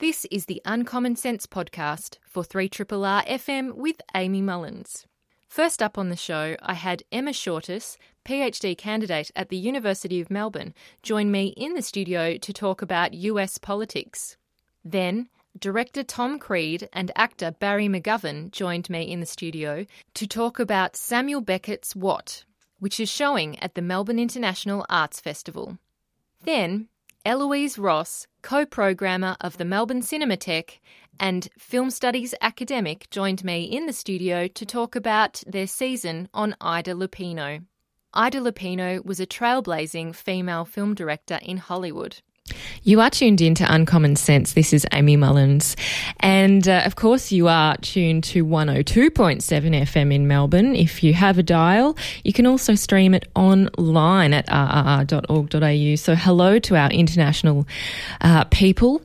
This is the Uncommon Sense podcast for 3RRR FM with Amy Mullins. First up on the show, I had Emma Shortis, PhD candidate at the University of Melbourne, join me in the studio to talk about US politics. Then, director Tom Creed and actor Barry McGovern joined me in the studio to talk about Samuel Beckett's What, which is showing at the Melbourne International Arts Festival. Then, Eloise Ross, co-programmer of the Melbourne Cinematheque and film studies academic, joined me in the studio to talk about their season on Ida Lupino. Ida Lupino was a trailblazing female film director in Hollywood. You are tuned in to Uncommon Sense. This is Amy Mullins. And of course, you are tuned to 102.7 FM in Melbourne. If you have a dial, you can also stream it online at rrr.org.au. So hello to our international people.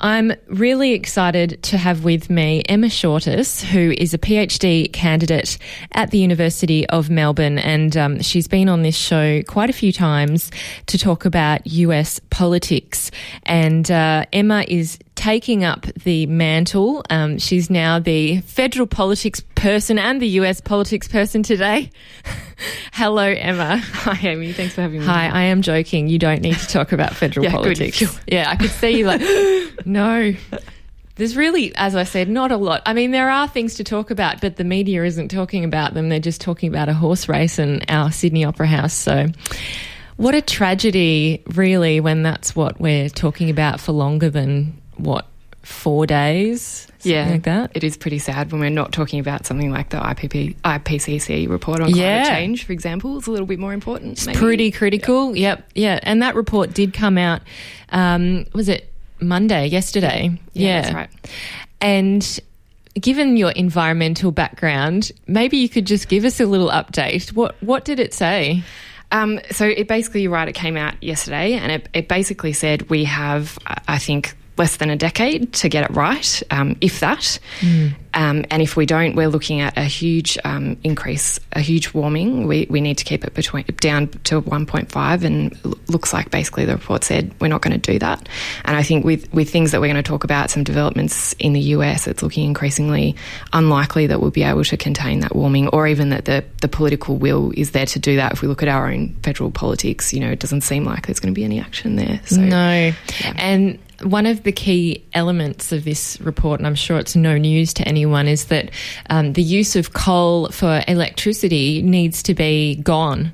I'm really excited to have with me Emma Shortis, who is a PhD candidate at the University of Melbourne, and she's been on this show quite a few times to talk about US politics. And Emma is taking up the mantle. She's now the federal politics person and the US politics person today. Hello, Emma. Hi, Amy. Thanks for having me. Hi, I am joking. You don't need to talk about federal politics. Good. Yeah, I could see you like, no. There's really, as I said, not a lot. I mean, there are things to talk about, but the media isn't talking about them. They're just talking about a horse race and our Sydney Opera House. So what a tragedy, really, when that's what we're talking about for longer than what, 4 days? Something like that. It is pretty sad when we're not talking about something like the IPCC report on climate change, for example. It's a little bit more important. It's maybe pretty critical. Yep. Yeah. And that report did come out, was it Monday, yesterday? Yeah, that's right. And given your environmental background, maybe you could just give us a little update. What did it say? So it basically, you're right, it came out yesterday, and it basically said we have, I think, less than a decade to get it right, if that. Mm. And if we don't, we're looking at a huge increase, a huge warming. We need to keep it down to 1.5, and looks like basically the report said we're not going to do that. And I think with things that we're going to talk about, some developments in the US, it's looking increasingly unlikely that we'll be able to contain that warming, or even that the political will is there to do that. If we look at our own federal politics, you know, it doesn't seem like there's going to be any action there. So, no. Yeah. And one of the key elements of this report, and I'm sure it's no news to anyone, is that the use of coal for electricity needs to be gone.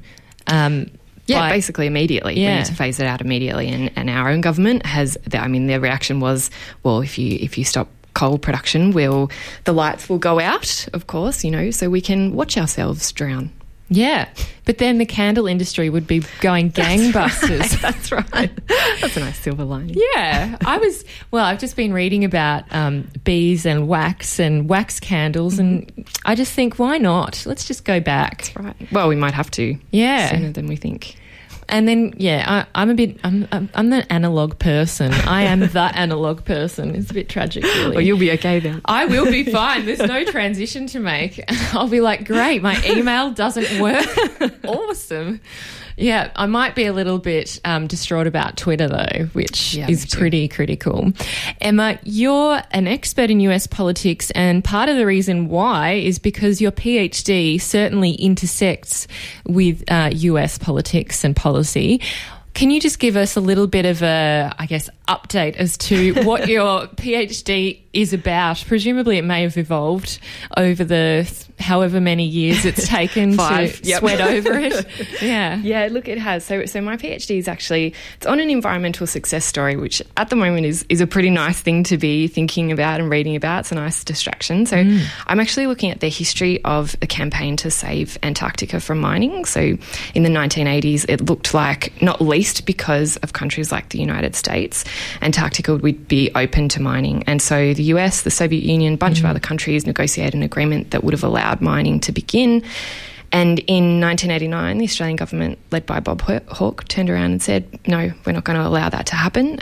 Basically immediately. Yeah. We need to phase it out immediately. And our own government has, their reaction was, well, if you stop coal production, the lights will go out, of course, you know, so we can watch ourselves drown. Yeah, but then the candle industry would be going gangbusters. That's right. That's a nice silver lining. Yeah. I've just been reading about bees and wax candles, and I just think, why not? Let's just go back. That's right. Well, we might have to sooner than we think. And then, I'm the analogue person. I am the analogue person. It's a bit tragic, really. Well, you'll be okay then. I will be fine. There's no transition to make. I'll be like, great, my email doesn't work. Awesome. Yeah, I might be a little bit distraught about Twitter, though, which is pretty critical. Emma, you're an expert in US politics, and part of the reason why is because your PhD certainly intersects with US politics and policy. Can you just give us a little bit of a, I guess, update as to what your PhD is about? Presumably it may have evolved over the however many years it's taken to sweat over it. Yeah. Yeah, look, it has. So my PhD is actually, it's on an environmental success story, which at the moment is a pretty nice thing to be thinking about and reading about. It's a nice distraction. So I'm actually looking at the history of a campaign to save Antarctica from mining. So in the 1980s, it looked like, not least because of countries like the United States, Antarctica would be open to mining. And so the US, the Soviet Union, a bunch of other countries negotiated an agreement that would have allowed mining to begin. And in 1989, the Australian government, led by Bob Hawke, turned around and said, no, we're not going to allow that to happen.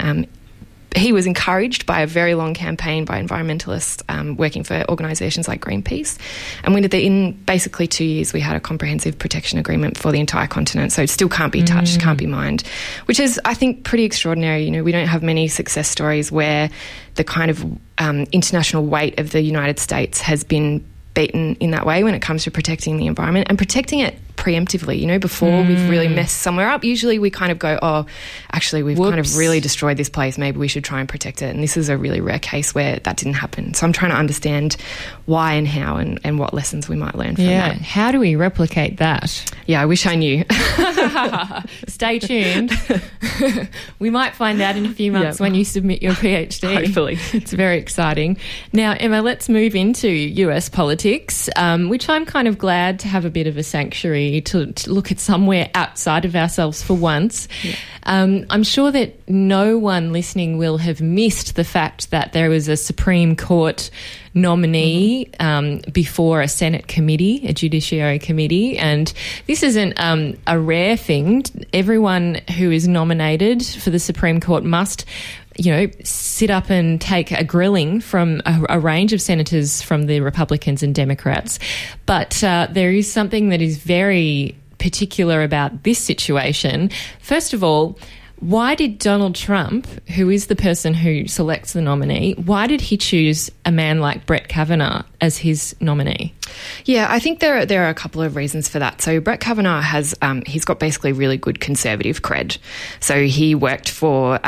he was encouraged by a very long campaign by environmentalists working for organisations like Greenpeace. And in basically 2 years, we had a comprehensive protection agreement for the entire continent. So it still can't be touched, can't be mined, which is, I think, pretty extraordinary. You know, we don't have many success stories where the kind of international weight of the United States has been beaten in that way when it comes to protecting the environment and protecting it preemptively, you know, before we've really messed somewhere up. Usually we kind of go, oh, actually we've kind of really destroyed this place, maybe we should try and protect it. And this is a really rare case where that didn't happen. So I'm trying to understand why and how and what lessons we might learn from that. How do we replicate that? Yeah, I wish I knew. Stay tuned. We might find out in a few months when you submit your PhD. Hopefully. It's very exciting. Now, Emma, let's move into US politics, which I'm kind of glad to have a bit of a sanctuary to look at somewhere outside of ourselves for once. I'm sure that no one listening will have missed the fact that there was a Supreme Court nominee before a Senate committee, a Judiciary Committee, and this isn't a rare thing. Everyone who is nominated for the Supreme Court must, you know, sit up and take a grilling from a range of senators from the Republicans and Democrats. But there is something that is very particular about this situation. First of all, why did Donald Trump, who is the person who selects the nominee, why did he choose a man like Brett Kavanaugh as his nominee? Yeah, I think there are a couple of reasons for that. So Brett Kavanaugh has he's got basically really good conservative cred. So he worked for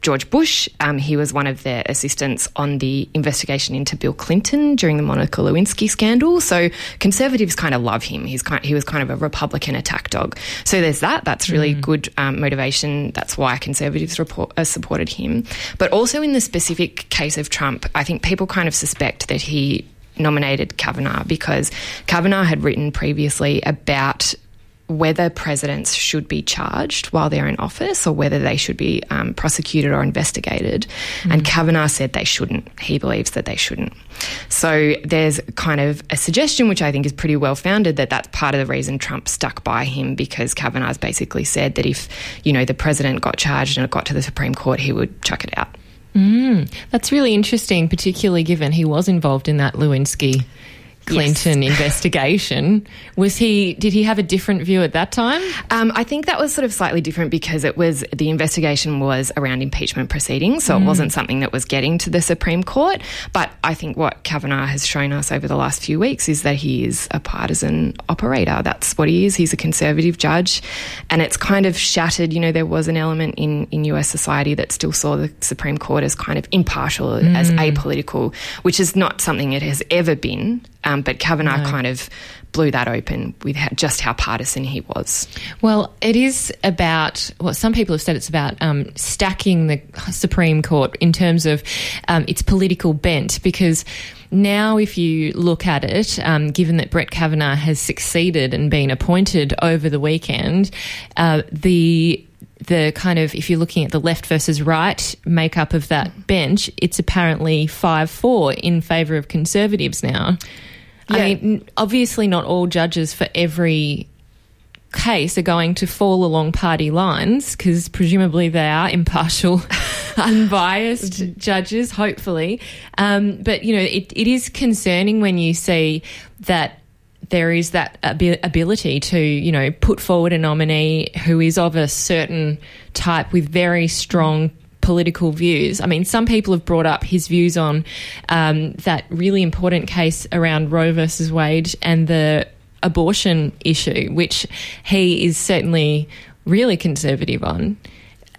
George Bush. He was one of their assistants on the investigation into Bill Clinton during the Monica Lewinsky scandal. So conservatives kind of love him. He was kind of a Republican attack dog. So there's that. That's really good motivation. That's why conservatives supported him. But also in the specific case of Trump, I think people kind of suspect that he nominated Kavanaugh because Kavanaugh had written previously about whether presidents should be charged while they're in office or whether they should be prosecuted or investigated. And Kavanaugh said they shouldn't. He believes that they shouldn't. So there's kind of a suggestion, which I think is pretty well-founded, that that's part of the reason Trump stuck by him, because Kavanaugh's basically said that if, you know, the president got charged and it got to the Supreme Court, he would chuck it out. That's really interesting, particularly given he was involved in that Lewinsky Clinton investigation. Did he have a different view at that time? I think that was sort of slightly different because the investigation was around impeachment proceedings, so it wasn't something that was getting to the Supreme Court. But I think what Kavanaugh has shown us over the last few weeks is that he is a partisan operator. That's what he is. He's a conservative judge, and it's kind of shattered. You know, there was an element in US society that still saw the Supreme Court as kind of impartial, as apolitical, which is not something it has ever been. But Kavanaugh kind of blew that open with just how partisan he was. Well, it is about some people have said it's about stacking the Supreme Court in terms of its political bent, because now if you look at it, given that Brett Kavanaugh has succeeded and been appointed over the weekend, the kind of, if you're looking at the left versus right makeup of that bench, it's apparently 5-4 in favour of conservatives now. Yeah. I mean, obviously not all judges for every case are going to fall along party lines, because presumably they are impartial, unbiased judges, hopefully. But, you know, it is concerning when you see that there is that ability to, you know, put forward a nominee who is of a certain type with very strong political views. I mean, some people have brought up his views on that really important case around Roe versus Wade and the abortion issue, which he is certainly really conservative on.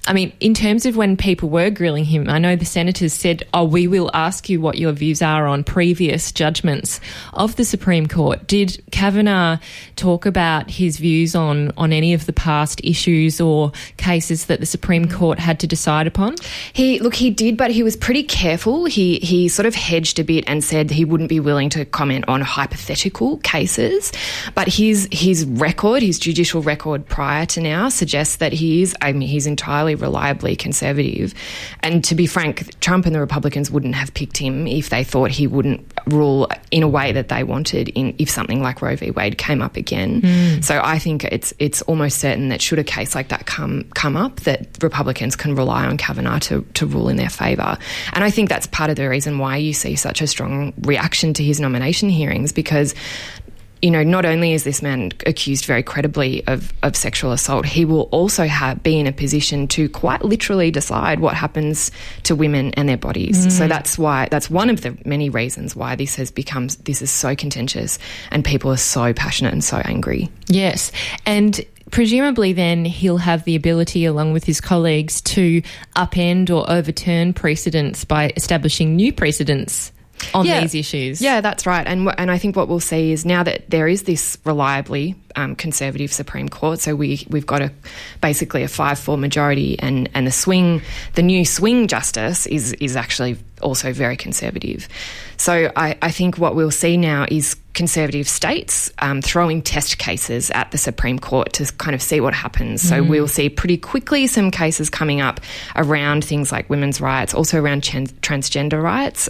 I mean, in terms of when people were grilling him, I know the senators said, oh, we will ask you what your views are on previous judgments of the Supreme Court. Did Kavanaugh talk about his views on any of the past issues or cases that the Supreme Court had to decide upon? He did, but he was pretty careful. He sort of hedged a bit and said he wouldn't be willing to comment on hypothetical cases. But his record, his judicial record prior to now, suggests that he's entirely fairly reliably conservative. And to be frank, Trump and the Republicans wouldn't have picked him if they thought he wouldn't rule in a way that they wanted if something like Roe v. Wade came up again. Mm. So I think it's almost certain that should a case like that come up, that Republicans can rely on Kavanaugh to rule in their favour. And I think that's part of the reason why you see such a strong reaction to his nomination hearings, because you know, not only is this man accused very credibly of sexual assault, he will also be in a position to quite literally decide what happens to women and their bodies. Mm. So that's one of the many reasons why this is so contentious and people are so passionate and so angry. Yes. And presumably then he'll have the ability, along with his colleagues, to upend or overturn precedents by establishing new precedents on these issues. Yeah, that's right. And I think what we'll see is now that there is this reliably conservative Supreme Court, so we've got basically a 5-4 majority, and the new swing justice is actually also very conservative. So I think what we'll see now is conservative states throwing test cases at the Supreme Court to kind of see what happens. Mm. So we'll see pretty quickly some cases coming up around things like women's rights, also around transgender rights,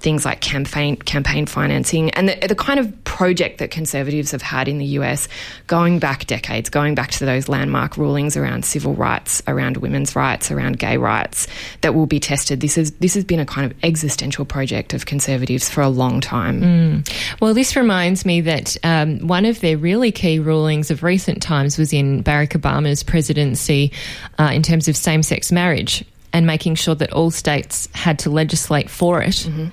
things like campaign financing, and the kind of project that conservatives have had in the US going back decades, going back to those landmark rulings around civil rights, around women's rights, around gay rights that will be tested. This has been a kind of existential project of conservatives for a long time. Mm. Well, this reminds me that one of their really key rulings of recent times was in Barack Obama's presidency in terms of same-sex marriage and making sure that all states had to legislate for it. Mm-hmm.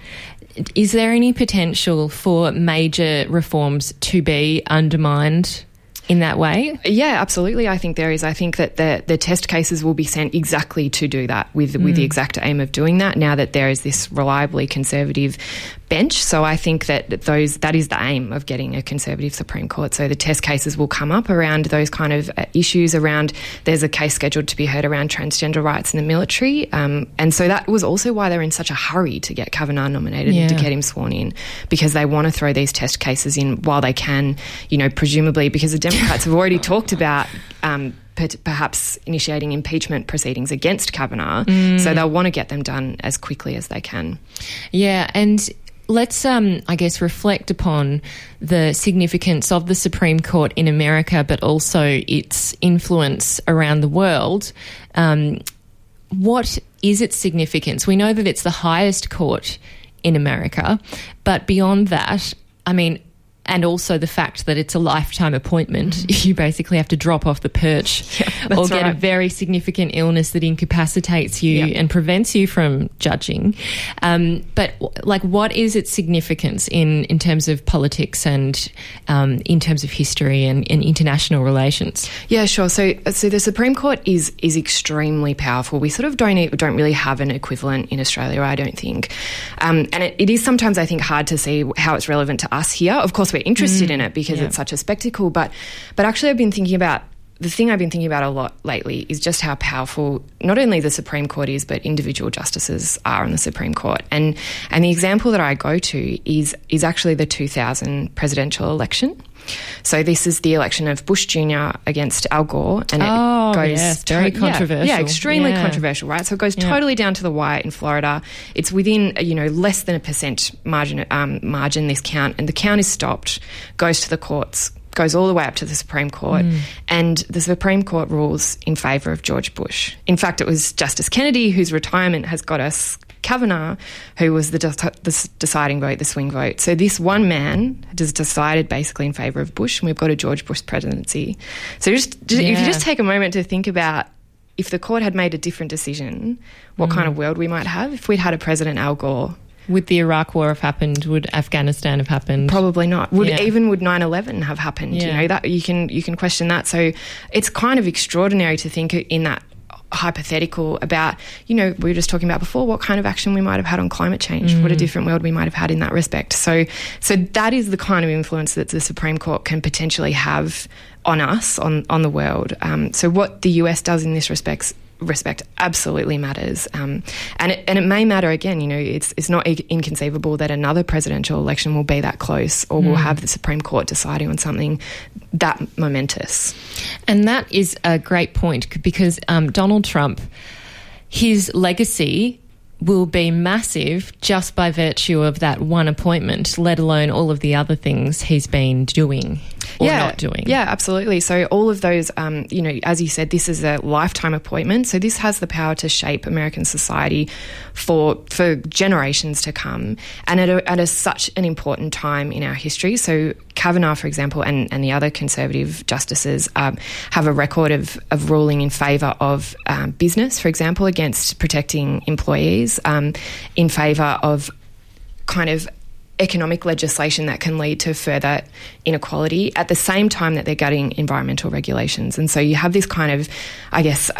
Is there any potential for major reforms to be undermined in that way? Yeah, absolutely. I think there is. I think that the test cases will be sent exactly to do that, with the exact aim of doing that, now that there is this reliably conservative bench. So I think that that is the aim of getting a conservative Supreme Court. So the test cases will come up around those kind of issues around, there's a case scheduled to be heard around transgender rights in the military. And so that was also why they're in such a hurry to get Kavanaugh nominated and to get him sworn in, because they want to throw these test cases in while they can, you know, presumably because the Democrats have already talked about perhaps initiating impeachment proceedings against Kavanaugh. Mm. So they'll want to get them done as quickly as they can. Yeah, and let's, I guess, reflect upon the significance of the Supreme Court in America, but also its influence around the world. What is its significance? We know that it's the highest court in America, but beyond that, I mean, and also the fact that it's a lifetime appointment. You basically have to drop off the perch or get a very significant illness that incapacitates you and prevents you from judging. But like, what is its significance in terms of politics and in terms of history and international relations? Yeah, sure. So the Supreme Court is extremely powerful. We sort of don't really have an equivalent in Australia, I don't think. And it is sometimes, I think, hard to see how it's relevant to us here. Of course, we're interested in it because it's such a spectacle, but actually I've been thinking about a lot lately is just how powerful not only the Supreme Court is, but individual justices are on the Supreme Court. And the example that I go to is actually the 2000 presidential election. So this is the election of Bush Jr. against Al Gore, and it goes very controversial. Yeah, extremely controversial, right? So it goes totally down to the wire in Florida. It's within less than a percent margin this count, and the count is stopped, goes to the courts, goes all the way up to the Supreme Court, and the Supreme Court rules in favour of George Bush. In fact, it was Justice Kennedy, whose retirement has got us Kavanaugh, who was the deciding vote, the swing vote. So this one man has decided basically in favour of Bush, and we've got a George Bush presidency. So if you just take a moment to think about if the court had made a different decision, what kind of world we might have if we'd had a President Al Gore. Would the Iraq War have happened? Would Afghanistan have happened? Probably not. Would 9/11 have happened? Yeah. You know, that you can question that. So it's kind of extraordinary to think in that hypothetical about, you know, we were just talking about before, what kind of action we might have had on climate change, what a different world we might have had in that respect. So that is the kind of influence that the Supreme Court can potentially have on us, on the world. So what the US does in this respect respect absolutely matters. And it may matter again, you know, it's not inconceivable that another presidential election will be that close, or we'll have the Supreme Court deciding on something that momentous. And that is a great point, because Donald Trump, his legacy will be massive just by virtue of that one appointment, let alone all of the other things he's been doing or not doing. Yeah, absolutely. So all of those, you know, as you said, this is a lifetime appointment. So this has the power to shape American society for generations to come, and at such an important time in our history. So Kavanaugh, for example, and the other conservative justices have a record of ruling in favour of business, for example, against protecting employees, in favour of kind of economic legislation that can lead to further inequality at the same time that they're gutting environmental regulations. And so you have this kind of, I guess,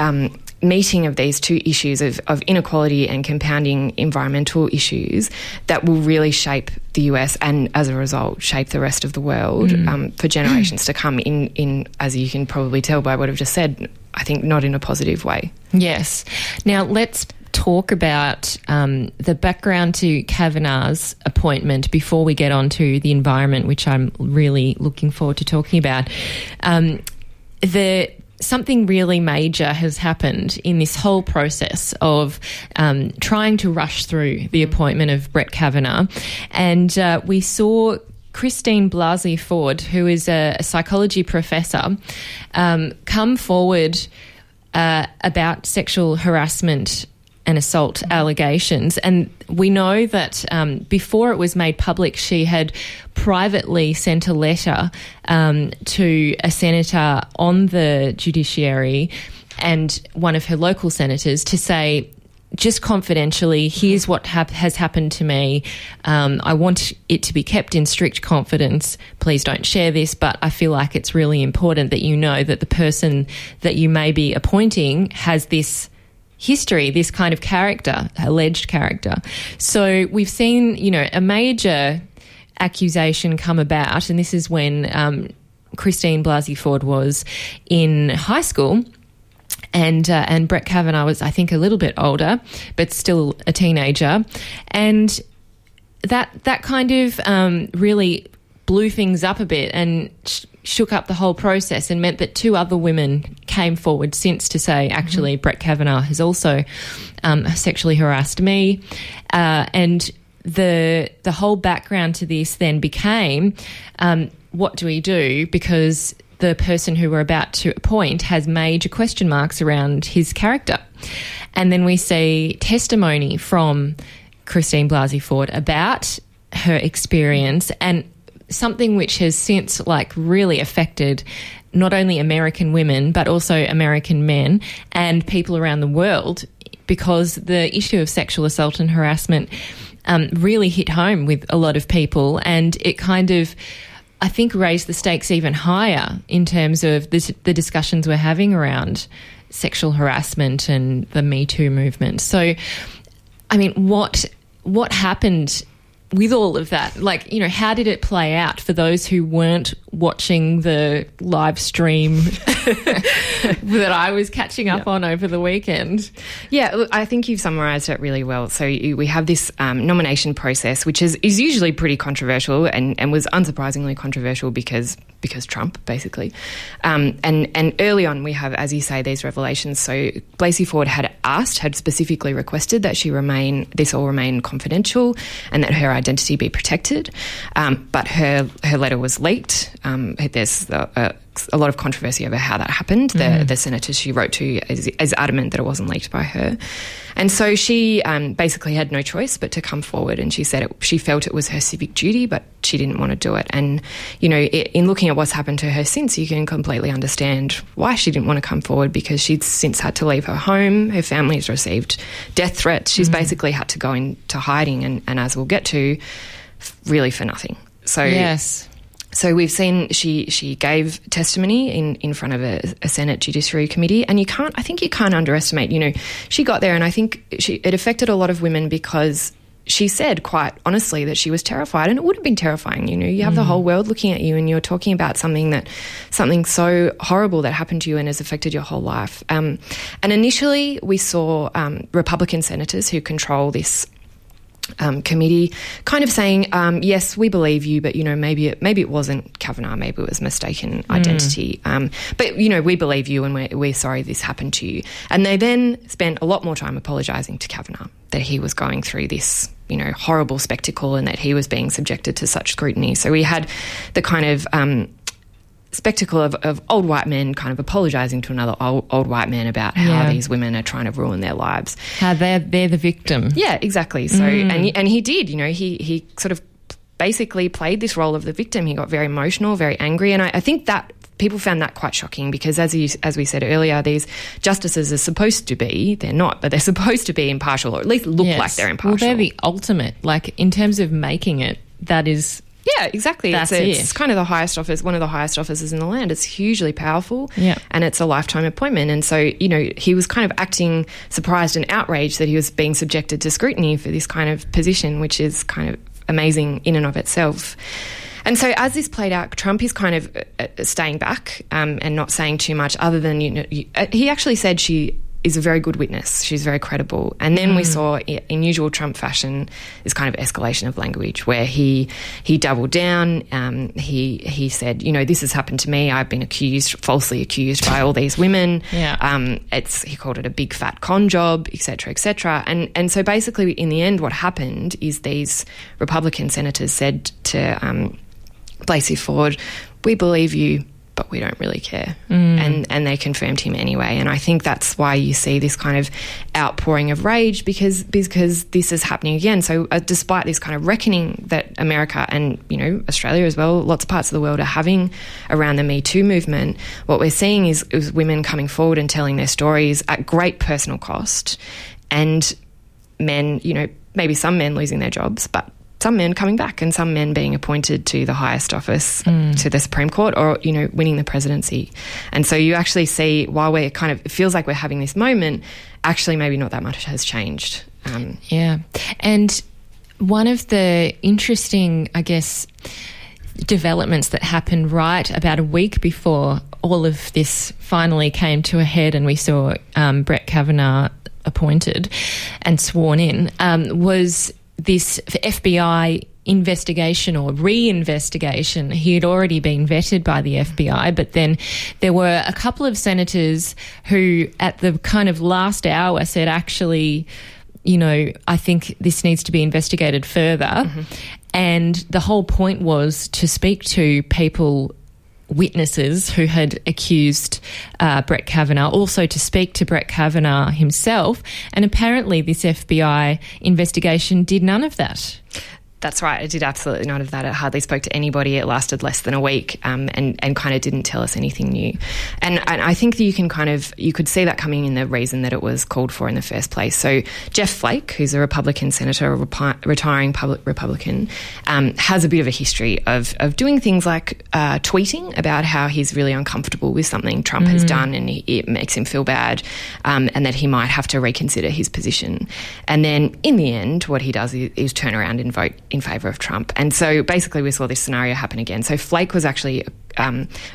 meeting of these two issues of inequality and compounding environmental issues that will really shape the US and, as a result, shape the rest of the world for generations to come in, as you can probably tell by what I've just said, I think not in a positive way. Yes. Now let's talk about the background to Kavanaugh's appointment before we get on to the environment, which I'm really looking forward to talking about. Something really major has happened in this whole process of trying to rush through the appointment of Brett Kavanaugh. And we saw Christine Blasey Ford, who is a psychology professor, come forward about sexual harassment and assault allegations. And we know that before it was made public, she had privately sent a letter to a senator on the judiciary and one of her local senators to say, just confidentially, here's what has happened to me. I want it to be kept in strict confidence. Please don't share this, but I feel like it's really important that you know that the person that you may be appointing has this history, this kind of character, alleged character. So we've seen, you know, a major accusation come about, and this is when Christine Blasey Ford was in high school, and Brett Kavanaugh was, I think, a little bit older, but still a teenager, and that kind of really blew things up a bit and shook up the whole process, and meant that two other women came forward since to say, actually, Brett Kavanaugh has also sexually harassed me. And the whole background to this then became, what do we do? Because the person who we're about to appoint has major question marks around his character. And then we see testimony from Christine Blasey Ford about her experience, and something which has since really affected not only American women but also American men and people around the world, because the issue of sexual assault and harassment really hit home with a lot of people, and it kind of, I think, raised the stakes even higher in terms of the discussions we're having around sexual harassment and the Me Too movement. So, I mean, what happened with all of that? How did it play out for those who weren't watching the live stream that I was catching up on over the weekend? Yeah, look, I think you've summarised it really well. So we have this nomination process, which is usually pretty controversial, and was unsurprisingly controversial because Trump, basically. And early on we have, as you say, these revelations. So Blasey Ford had specifically requested that this all remain confidential and that her identity be protected, but her letter was leaked. There's a lot of controversy over how that happened. The senator she wrote to is adamant that it wasn't leaked by her, and so she basically had no choice but to come forward, and she said she felt it was her civic duty, but she didn't want to do it. And you know, in looking at what's happened to her since, you can completely understand why she didn't want to come forward, because she's since had to leave her home. Her family has received death threats. She's basically had to go into hiding, and as we'll get to, really for nothing. So yes. So we've seen she gave testimony in front of a Senate Judiciary Committee, and I think you can't underestimate, you know, she got there, and I think it affected a lot of women because she said quite honestly that she was terrified, and it would have been terrifying. You know, you have the whole world looking at you and you're talking about something so horrible that happened to you and has affected your whole life. And initially we saw Republican senators who control this committee kind of saying, yes, we believe you, but, you know, maybe it wasn't Kavanaugh, maybe it was mistaken identity. But, you know, we believe you and we're sorry this happened to you. And they then spent a lot more time apologising to Kavanaugh that he was going through this, you know, horrible spectacle and that he was being subjected to such scrutiny. So we had the kind of spectacle of old white men kind of apologising to another old white man about how these women are trying to ruin their lives. How they're the victim. Yeah, exactly. So and he did, you know, he sort of basically played this role of the victim. He got very emotional, very angry, and I think that people found that quite shocking because, as we said earlier, these justices are supposed to be, they're not, but they're supposed to be impartial, or at least look like they're impartial. Well, they're the ultimate, like, in terms of making it, that is... Yeah, exactly. It's kind of the highest office, one of the highest offices in the land. It's hugely powerful, and it's a lifetime appointment. And so, you know, he was kind of acting surprised and outraged that he was being subjected to scrutiny for this kind of position, which is kind of amazing in and of itself. And so as this played out, Trump is kind of staying back and not saying too much other than, you know, he actually said she is a very good witness. She's very credible. And then we saw, in usual Trump fashion, this kind of escalation of language where he doubled down. He said, you know, this has happened to me. I've been falsely accused by all these women. He called it a big fat con job, et cetera, et cetera. And so basically in the end what happened is these Republican senators said to Blasey Ford, we believe you, but we don't really care. And they confirmed him anyway. And I think that's why you see this kind of outpouring of rage because this is happening again. So despite this kind of reckoning that America and, you know, Australia as well, lots of parts of the world are having around the Me Too movement, what we're seeing is women coming forward and telling their stories at great personal cost, and men, you know, maybe some men losing their jobs, but some men coming back and some men being appointed to the highest office, to the Supreme Court, or, you know, winning the presidency. And so you actually see, while we're kind of, it feels like we're having this moment, actually maybe not that much has changed. And one of the interesting, I guess, developments that happened right about a week before all of this finally came to a head and we saw Brett Kavanaugh appointed and sworn in, was this FBI investigation or reinvestigation. He had already been vetted by the FBI, but then there were a couple of senators who at the kind of last hour said, actually, you know, I think this needs to be investigated further. And the whole point was to speak to people, witnesses who had accused Brett Kavanaugh, also to speak to Brett Kavanaugh himself, and apparently this FBI investigation did none of that. That's right, it did absolutely none of that. It hardly spoke to anybody. It lasted less than a week and kind of didn't tell us anything new. And I think that you could see that coming in the reason that it was called for in the first place. So Jeff Flake, who's a Republican senator, a retiring public Republican, has a bit of a history of doing things like tweeting about how he's really uncomfortable with something Trump has done and it makes him feel bad and that he might have to reconsider his position. And then in the end, what he does is turn around and vote in favour of Trump. And so basically we saw this scenario happen again. So Flake was actually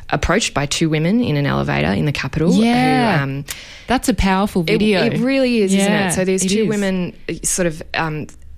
approached by two women in an elevator in the Capitol. Yeah, who, that's a powerful video. It really is, isn't it? So there's two women sort of...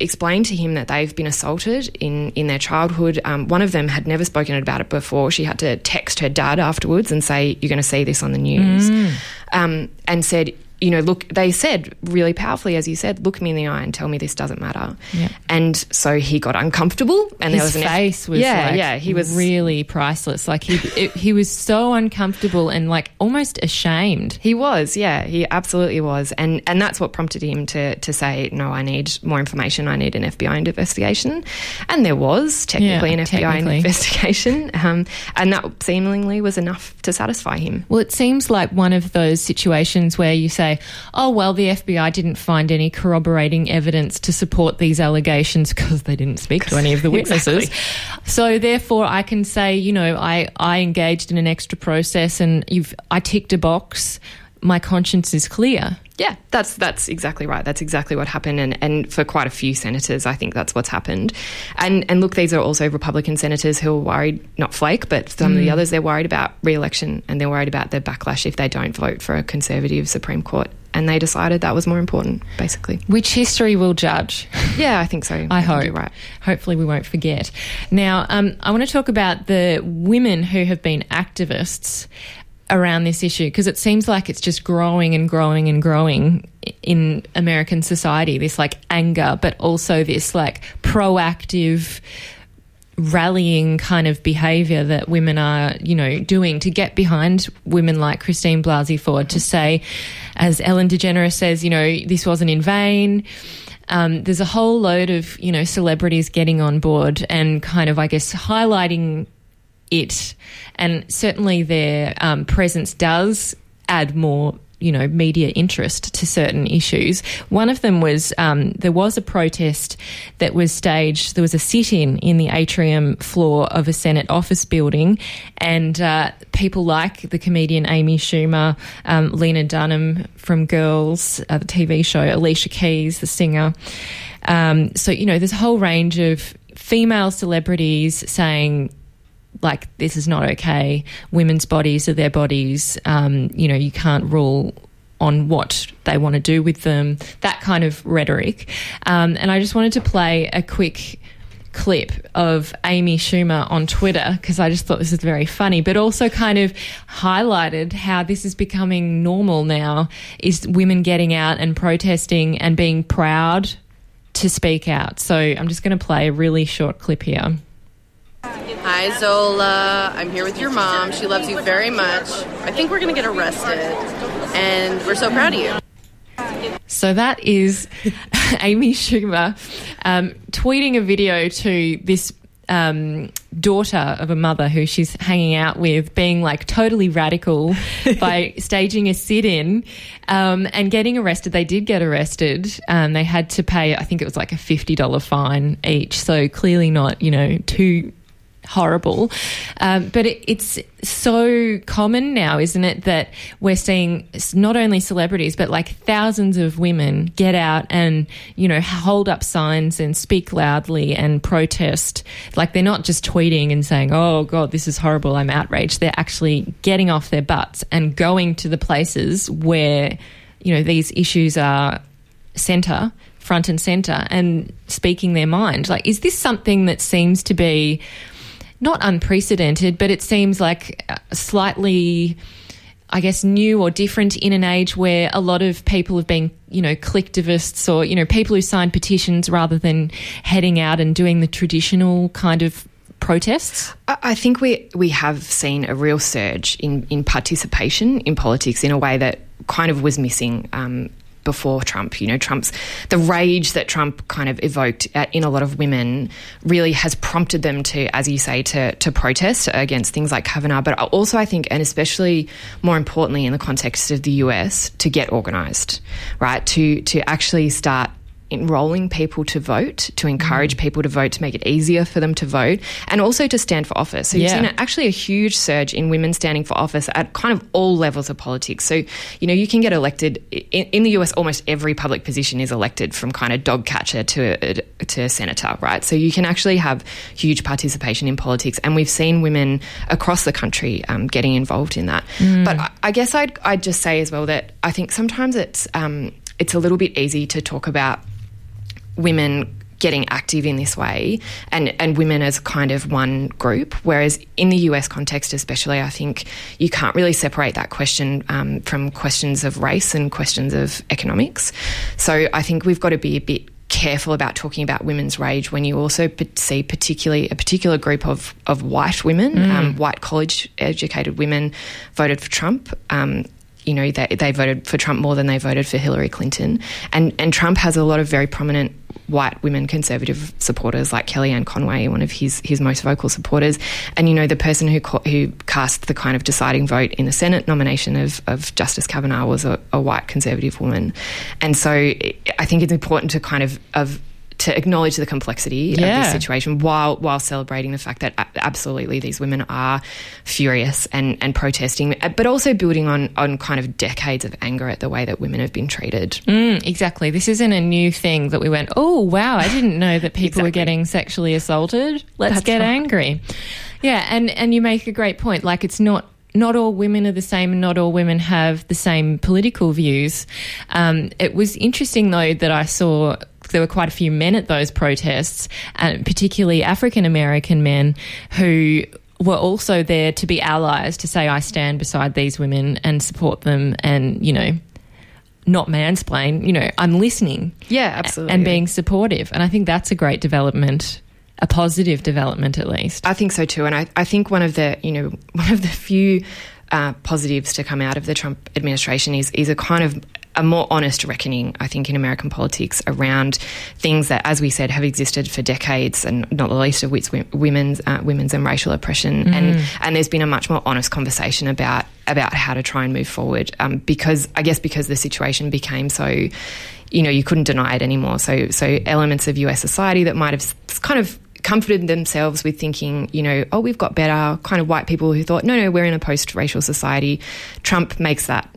explained to him that they've been assaulted in their childhood. One of them had never spoken about it before. She had to text her dad afterwards and say, you're going to see this on the news. And said, you know, look, they said really powerfully, as you said, look me in the eye and tell me this doesn't matter. Yeah. And so he got uncomfortable. And his face was he was really priceless. Like he was so uncomfortable and like almost ashamed. He was, he absolutely was. And that's what prompted him to say, no, I need more information. I need an FBI investigation. And there was technically an FBI investigation. And that seemingly was enough to satisfy him. Well, it seems like one of those situations where you say, oh, well, the FBI didn't find any corroborating evidence to support these allegations because they didn't speak to any of the witnesses. Exactly. So therefore I can say, you know, I engaged in an extra process and I ticked a box. my conscience is clear. Yeah, that's exactly right. That's exactly what happened. And for quite a few senators, I think that's what's happened. And look, these are also Republican senators who are worried, not Flake, but some of the others, they're worried about re-election and they're worried about their backlash if they don't vote for a Conservative Supreme Court. And they decided that was more important, basically. Which history will judge. Yeah, I think so. I hope. Right. Hopefully we won't forget. Now, I want to talk about the women who have been activists around this issue, because it seems like it's just growing and growing and growing in American society, this like anger, but also this like proactive rallying kind of behaviour that women are, you know, doing to get behind women like Christine Blasey Ford to say, as Ellen DeGeneres says, you know, this wasn't in vain. There's a whole load of, you know, celebrities getting on board and kind of, I guess, highlighting it, and certainly their presence does add more, you know, media interest to certain issues. One of them was there was a protest that was staged. There was a sit-in in the atrium floor of a Senate office building, and people like the comedian Amy Schumer, Lena Dunham from Girls, the TV show, Alicia Keys, the singer. So, you know, there's a whole range of female celebrities saying, like, this is not okay, women's bodies are their bodies, you know, you can't rule on what they want to do with them, that kind of rhetoric. And I just wanted to play a quick clip of Amy Schumer on Twitter, because I just thought this is very funny, but also kind of highlighted how this is becoming normal now, is women getting out and protesting and being proud to speak out. So I'm just going to play a really short clip here. Hi, Zola. I'm here with your mom. She loves you very much. I think we're going to get arrested, and we're so proud of you. So that is Amy Schumer tweeting a video to this daughter of a mother who she's hanging out with, being like totally radical by staging a sit-in and getting arrested. They did get arrested. They had to pay, I think it was like a $50 fine each, so clearly not, you know, too horrible. But it's so common now, isn't it, that we're seeing not only celebrities but like thousands of women get out and, you know, hold up signs and speak loudly and protest. Like, they're not just tweeting and saying, oh God, this is horrible, I'm outraged. They're actually getting off their butts and going to the places where, you know, these issues are front and centre, and speaking their mind. Like, is this something that seems to be not unprecedented, but it seems like slightly, I guess, new or different in an age where a lot of people have been, you know, collectivists or, you know, people who signed petitions rather than heading out and doing the traditional kind of protests? I think we have seen a real surge in participation in politics in a way that kind of was missing before Trump. You know, the rage that Trump kind of evoked in a lot of women really has prompted them to, as you say, to protest against things like Kavanaugh, but also, I think, and especially more importantly in the context of the US, to get organised, right? To actually start enrolling people to vote, to encourage people to vote, to make it easier for them to vote, and also to stand for office. So you've seen actually a huge surge in women standing for office at kind of all levels of politics. So, you know, you can get elected. In the US, almost every public position is elected, from kind of dog catcher to senator, right? So you can actually have huge participation in politics, and we've seen women across the country getting involved in that. But I guess I'd just say as well that I think sometimes it's a little bit easy to talk about women getting active in this way and women as kind of one group, whereas in the US context especially, I think you can't really separate that question from questions of race and questions of economics. So I think we've got to be a bit careful about talking about women's rage when you also see particularly a particular group of white women, white college-educated women voted for Trump. You know, they voted for Trump more than they voted for Hillary Clinton. And Trump has a lot of very prominent white women conservative supporters, like Kellyanne Conway, one of his most vocal supporters. And, you know, the person who cast the kind of deciding vote in the Senate nomination of Justice Kavanaugh was a white conservative woman. And so I think it's important to kind of to acknowledge the complexity of this situation while celebrating the fact that absolutely these women are furious and protesting, but also building on kind of decades of anger at the way that women have been treated. Exactly. This isn't a new thing that we went, oh, wow, I didn't know that people were getting sexually assaulted. Let's get angry. Yeah, and you make a great point. Like, it's not all women are the same and not all women have the same political views. It was interesting, though, that I saw there were quite a few men at those protests, and particularly African-American men who were also there to be allies, to say, I stand beside these women and support them and, you know, not mansplain, you know, I'm listening. Yeah, absolutely. And being supportive. And I think that's a great development. A positive development, at least. I think so too, and I think one of the few positives to come out of the Trump administration is a kind of a more honest reckoning, I think, in American politics around things that, as we said, have existed for decades, and not the least of which women's and racial oppression. Mm-hmm. And there's been a much more honest conversation about how to try and move forward, because the situation became so, you know, you couldn't deny it anymore. So elements of US society that might have kind of comforted themselves with thinking, you know, oh, we've got better, kind of white people who thought, no, we're in a post-racial society. Trump makes that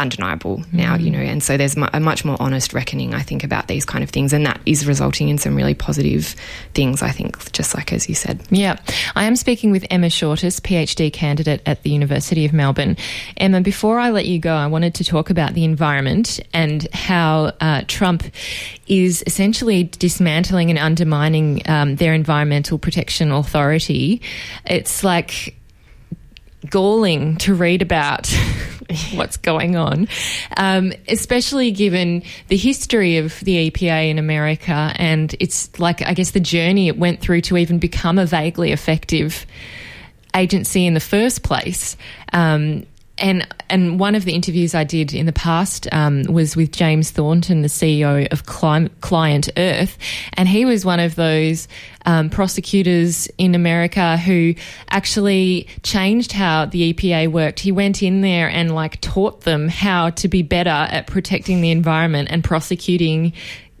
undeniable now, you know, and so there's a much more honest reckoning, I think, about these kind of things, and that is resulting in some really positive things, I think, just like as you said. Yeah. I am speaking with Emma Shortis, PhD candidate at the University of Melbourne. Emma, before I let you go, I wanted to talk about the environment and how Trump is essentially dismantling and undermining their environmental protection authority. It's like galling to read about what's going on, especially given the history of the EPA in America, and it's like, I guess, the journey it went through to even become a vaguely effective agency in the first place. And one of the interviews I did in the past was with James Thornton, the CEO of Client Earth, and he was one of those prosecutors in America who actually changed how the EPA worked. He went in there and, like, taught them how to be better at protecting the environment and prosecuting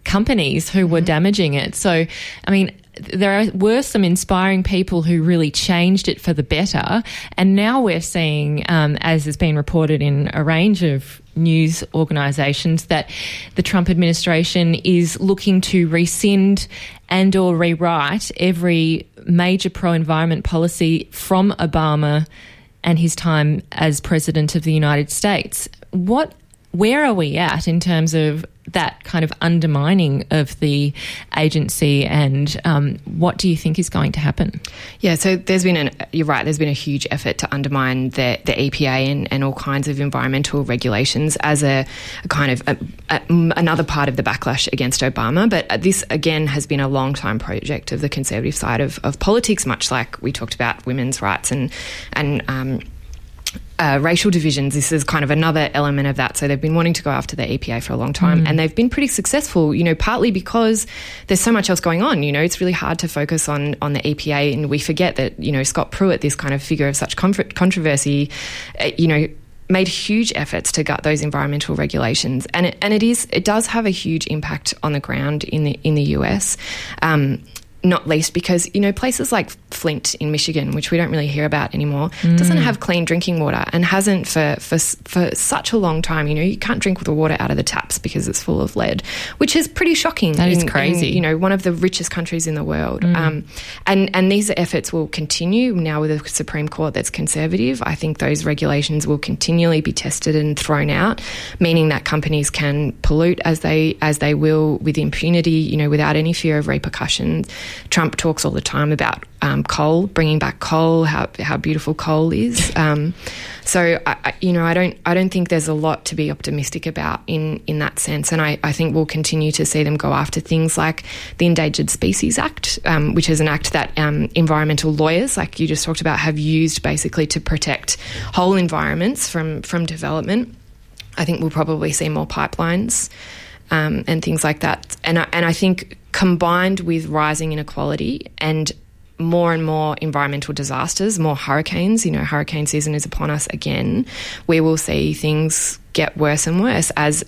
companies who were damaging it. So, I mean, there were some inspiring people who really changed it for the better, and now we're seeing, as has been reported in a range of news organisations, that the Trump administration is looking to rescind and or rewrite every major pro-environment policy from Obama and his time as President of the United States. Where are we at in terms of that kind of undermining of the agency, and what do you think is going to happen? Yeah, so you're right, there's been a huge effort to undermine the EPA and all kinds of environmental regulations as a kind of another part of the backlash against Obama. But this, again, has been a long-time project of the conservative side of politics, much like we talked about women's rights and racial divisions. This is kind of another element of that. So they've been wanting to go after the EPA for a long time, and they've been pretty successful, you know, partly because there's so much else going on. You know, it's really hard to focus on the EPA, and we forget that, you know, Scott Pruitt, this kind of figure of such controversy, you know, made huge efforts to gut those environmental regulations, and it does have a huge impact on the ground in the US. Not least because, you know, places like Flint in Michigan, which we don't really hear about anymore, doesn't have clean drinking water and hasn't for such a long time. You know, you can't drink the water out of the taps because it's full of lead, which is pretty shocking. That is crazy. You know, one of the richest countries in the world. And these efforts will continue now with a Supreme Court that's conservative. I think those regulations will continually be tested and thrown out, meaning that companies can pollute as they will with impunity, you know, without any fear of repercussions. Trump talks all the time about coal, bringing back coal, how beautiful coal is. So I don't think there's a lot to be optimistic about in that sense. And I think we'll continue to see them go after things like the Endangered Species Act, which is an act that environmental lawyers, like you just talked about, have used basically to protect whole environments from development. I think we'll probably see more pipelines and things like that. And I think combined with rising inequality and more and more environmental disasters, more hurricanes. You know, hurricane season is upon us again. We will see things get worse and worse as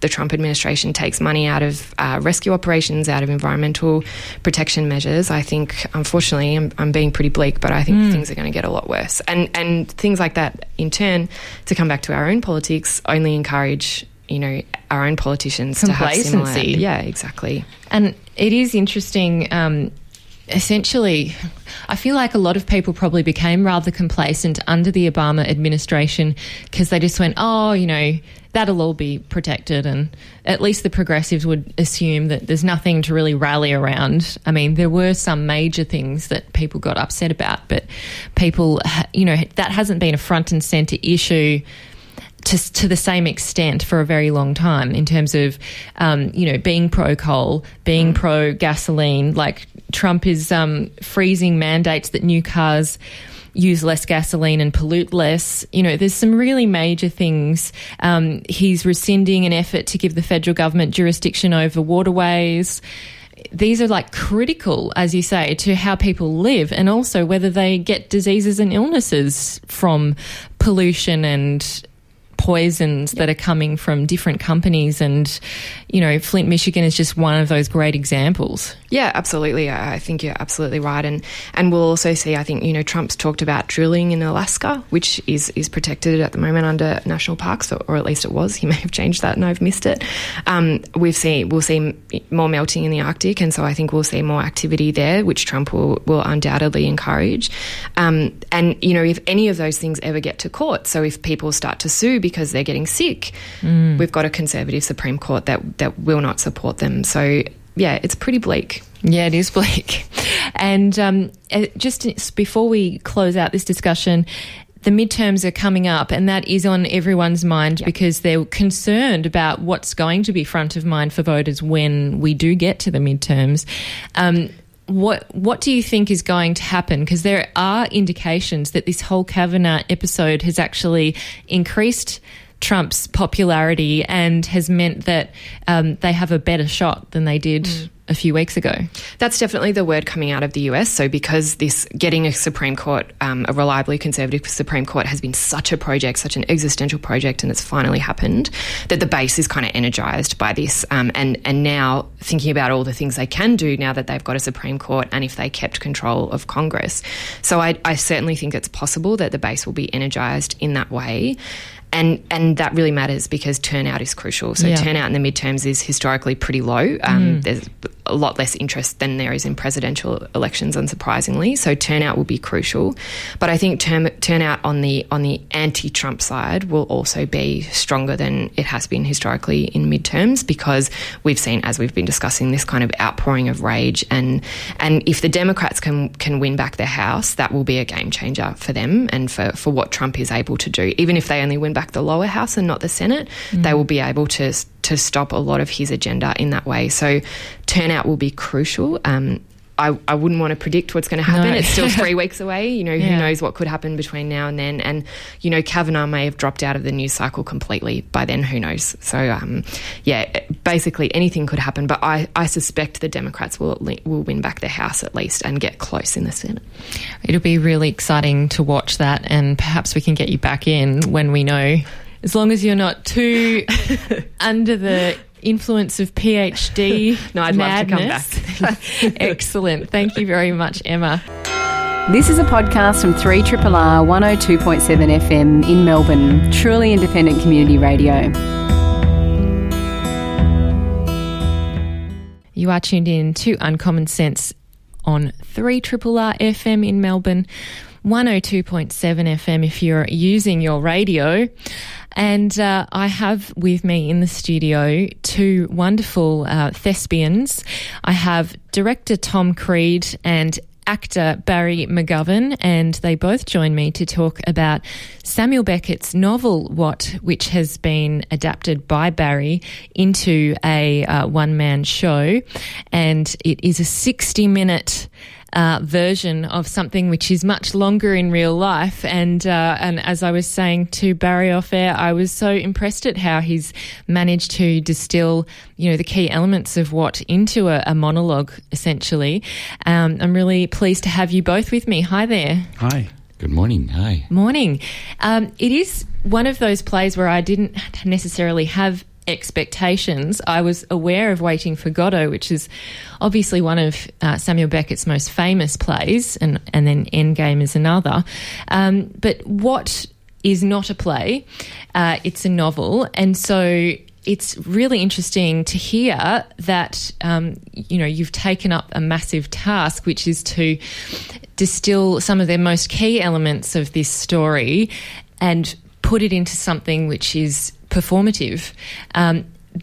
the Trump administration takes money out of rescue operations, out of environmental protection measures. I think, unfortunately, I'm being pretty bleak, but I think things are going to get a lot worse. And things like that, in turn, to come back to our own politics, only encourage, you know, our own politicians to have similar... Yeah, exactly. And it is interesting... essentially, I feel like a lot of people probably became rather complacent under the Obama administration because they just went, oh, you know, that'll all be protected. And at least the progressives would assume that there's nothing to really rally around. I mean, there were some major things that people got upset about, but people, you know, that hasn't been a front and centre issue to the same extent for a very long time in terms of, you know, being pro-coal, being pro-gasoline. Like Trump is freezing mandates that new cars use less gasoline and pollute less. You know, there's some really major things. He's rescinding an effort to give the federal government jurisdiction over waterways. These are like critical, as you say, to how people live and also whether they get diseases and illnesses from pollution and poisons that are coming from different companies. And, you know, Flint, Michigan is just one of those great examples. Yeah, absolutely. I think you're absolutely right. And we'll also see, I think, you know, Trump's talked about drilling in Alaska, which is protected at the moment under national parks, or at least it was. He may have changed that and I've missed it. We'll see more melting in the Arctic, and so I think we'll see more activity there, which Trump will undoubtedly encourage. And, you know, if any of those things ever get to court, so if people start to sue because they're getting sick, we've got a conservative Supreme Court that will not support them. So, yeah, it's pretty bleak. Yeah, it is bleak. And just before we close out this discussion, the midterms are coming up, and that is on everyone's mind because they're concerned about what's going to be front of mind for voters when we do get to the midterms. What do you think is going to happen? Because there are indications that this whole Kavanaugh episode has actually increased Trump's popularity and has meant that they have a better shot than they did a few weeks ago. That's definitely the word coming out of the US. So because this getting a Supreme Court, a reliably conservative Supreme Court, has been such a project, such an existential project, and it's finally happened, that the base is kind of energised by this. And now thinking about all the things they can do now that they've got a Supreme Court and if they kept control of Congress. So I certainly think it's possible that the base will be energised in that way. And that really matters because turnout is crucial. So turnout in the midterms is historically pretty low. There's a lot less interest than there is in presidential elections, unsurprisingly. So turnout will be crucial. But I think turnout on the anti-Trump side will also be stronger than it has been historically in midterms because we've seen, as we've been discussing, this kind of outpouring of rage. And if the Democrats can win back their House, that will be a game changer for them and for what Trump is able to do. Even if they only win back the lower house and not the Senate, they will be able to stop a lot of his agenda in that way. So turnout will be crucial. I wouldn't want to predict what's going to happen. No. It's still 3 weeks away. You know, who knows what could happen between now and then. And, you know, Kavanaugh may have dropped out of the news cycle completely by then. Who knows? So, yeah, basically anything could happen. But I suspect the Democrats will win back their House at least and get close in the Senate. It'll be really exciting to watch that, and perhaps we can get you back in when we know, as long as you're not too under the influence of PhD. No, I'd madness. Love to come back. Excellent. Thank you very much, Emma. This is a podcast from 3RRR 102.7 FM in Melbourne, truly independent community radio. You are tuned in to Uncommon Sense on 3RRR FM in Melbourne, 102.7 FM if you're using your radio. And I have with me in the studio two wonderful thespians. I have director Tom Creed and actor Barry McGovern, and they both join me to talk about Samuel Beckett's novel What, which has been adapted by Barry into a one-man show, and it is a 60-minute version of something which is much longer in real life. And as I was saying to Barry off air, I was so impressed at how he's managed to distill, you know, the key elements of what into a monologue, essentially. I'm really pleased to have you both with me. Hi there. Hi. Good morning. Hi. Morning. It is one of those plays where I didn't necessarily have expectations. I was aware of Waiting for Godot, which is obviously one of Samuel Beckett's most famous plays, and then Endgame is another. But what is not a play? It's a novel, and so it's really interesting to hear that you know, you've taken up a massive task, which is to distill some of the most key elements of this story and put it into something which is performative.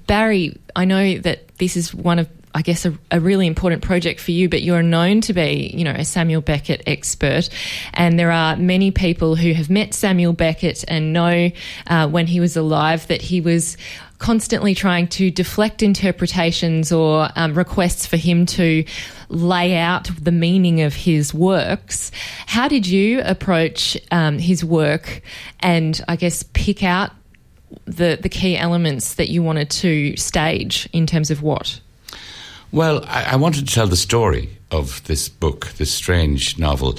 Barry, I know that this is one of, I guess, a really important project for you, but you're known to be, you know, a Samuel Beckett expert, and there are many people who have met Samuel Beckett and know when he was alive that he was constantly trying to deflect interpretations or requests for him to lay out the meaning of his works. How did you approach his work and, I guess, pick out the key elements that you wanted to stage in terms of what? Well, I wanted to tell the story of this book, this strange novel.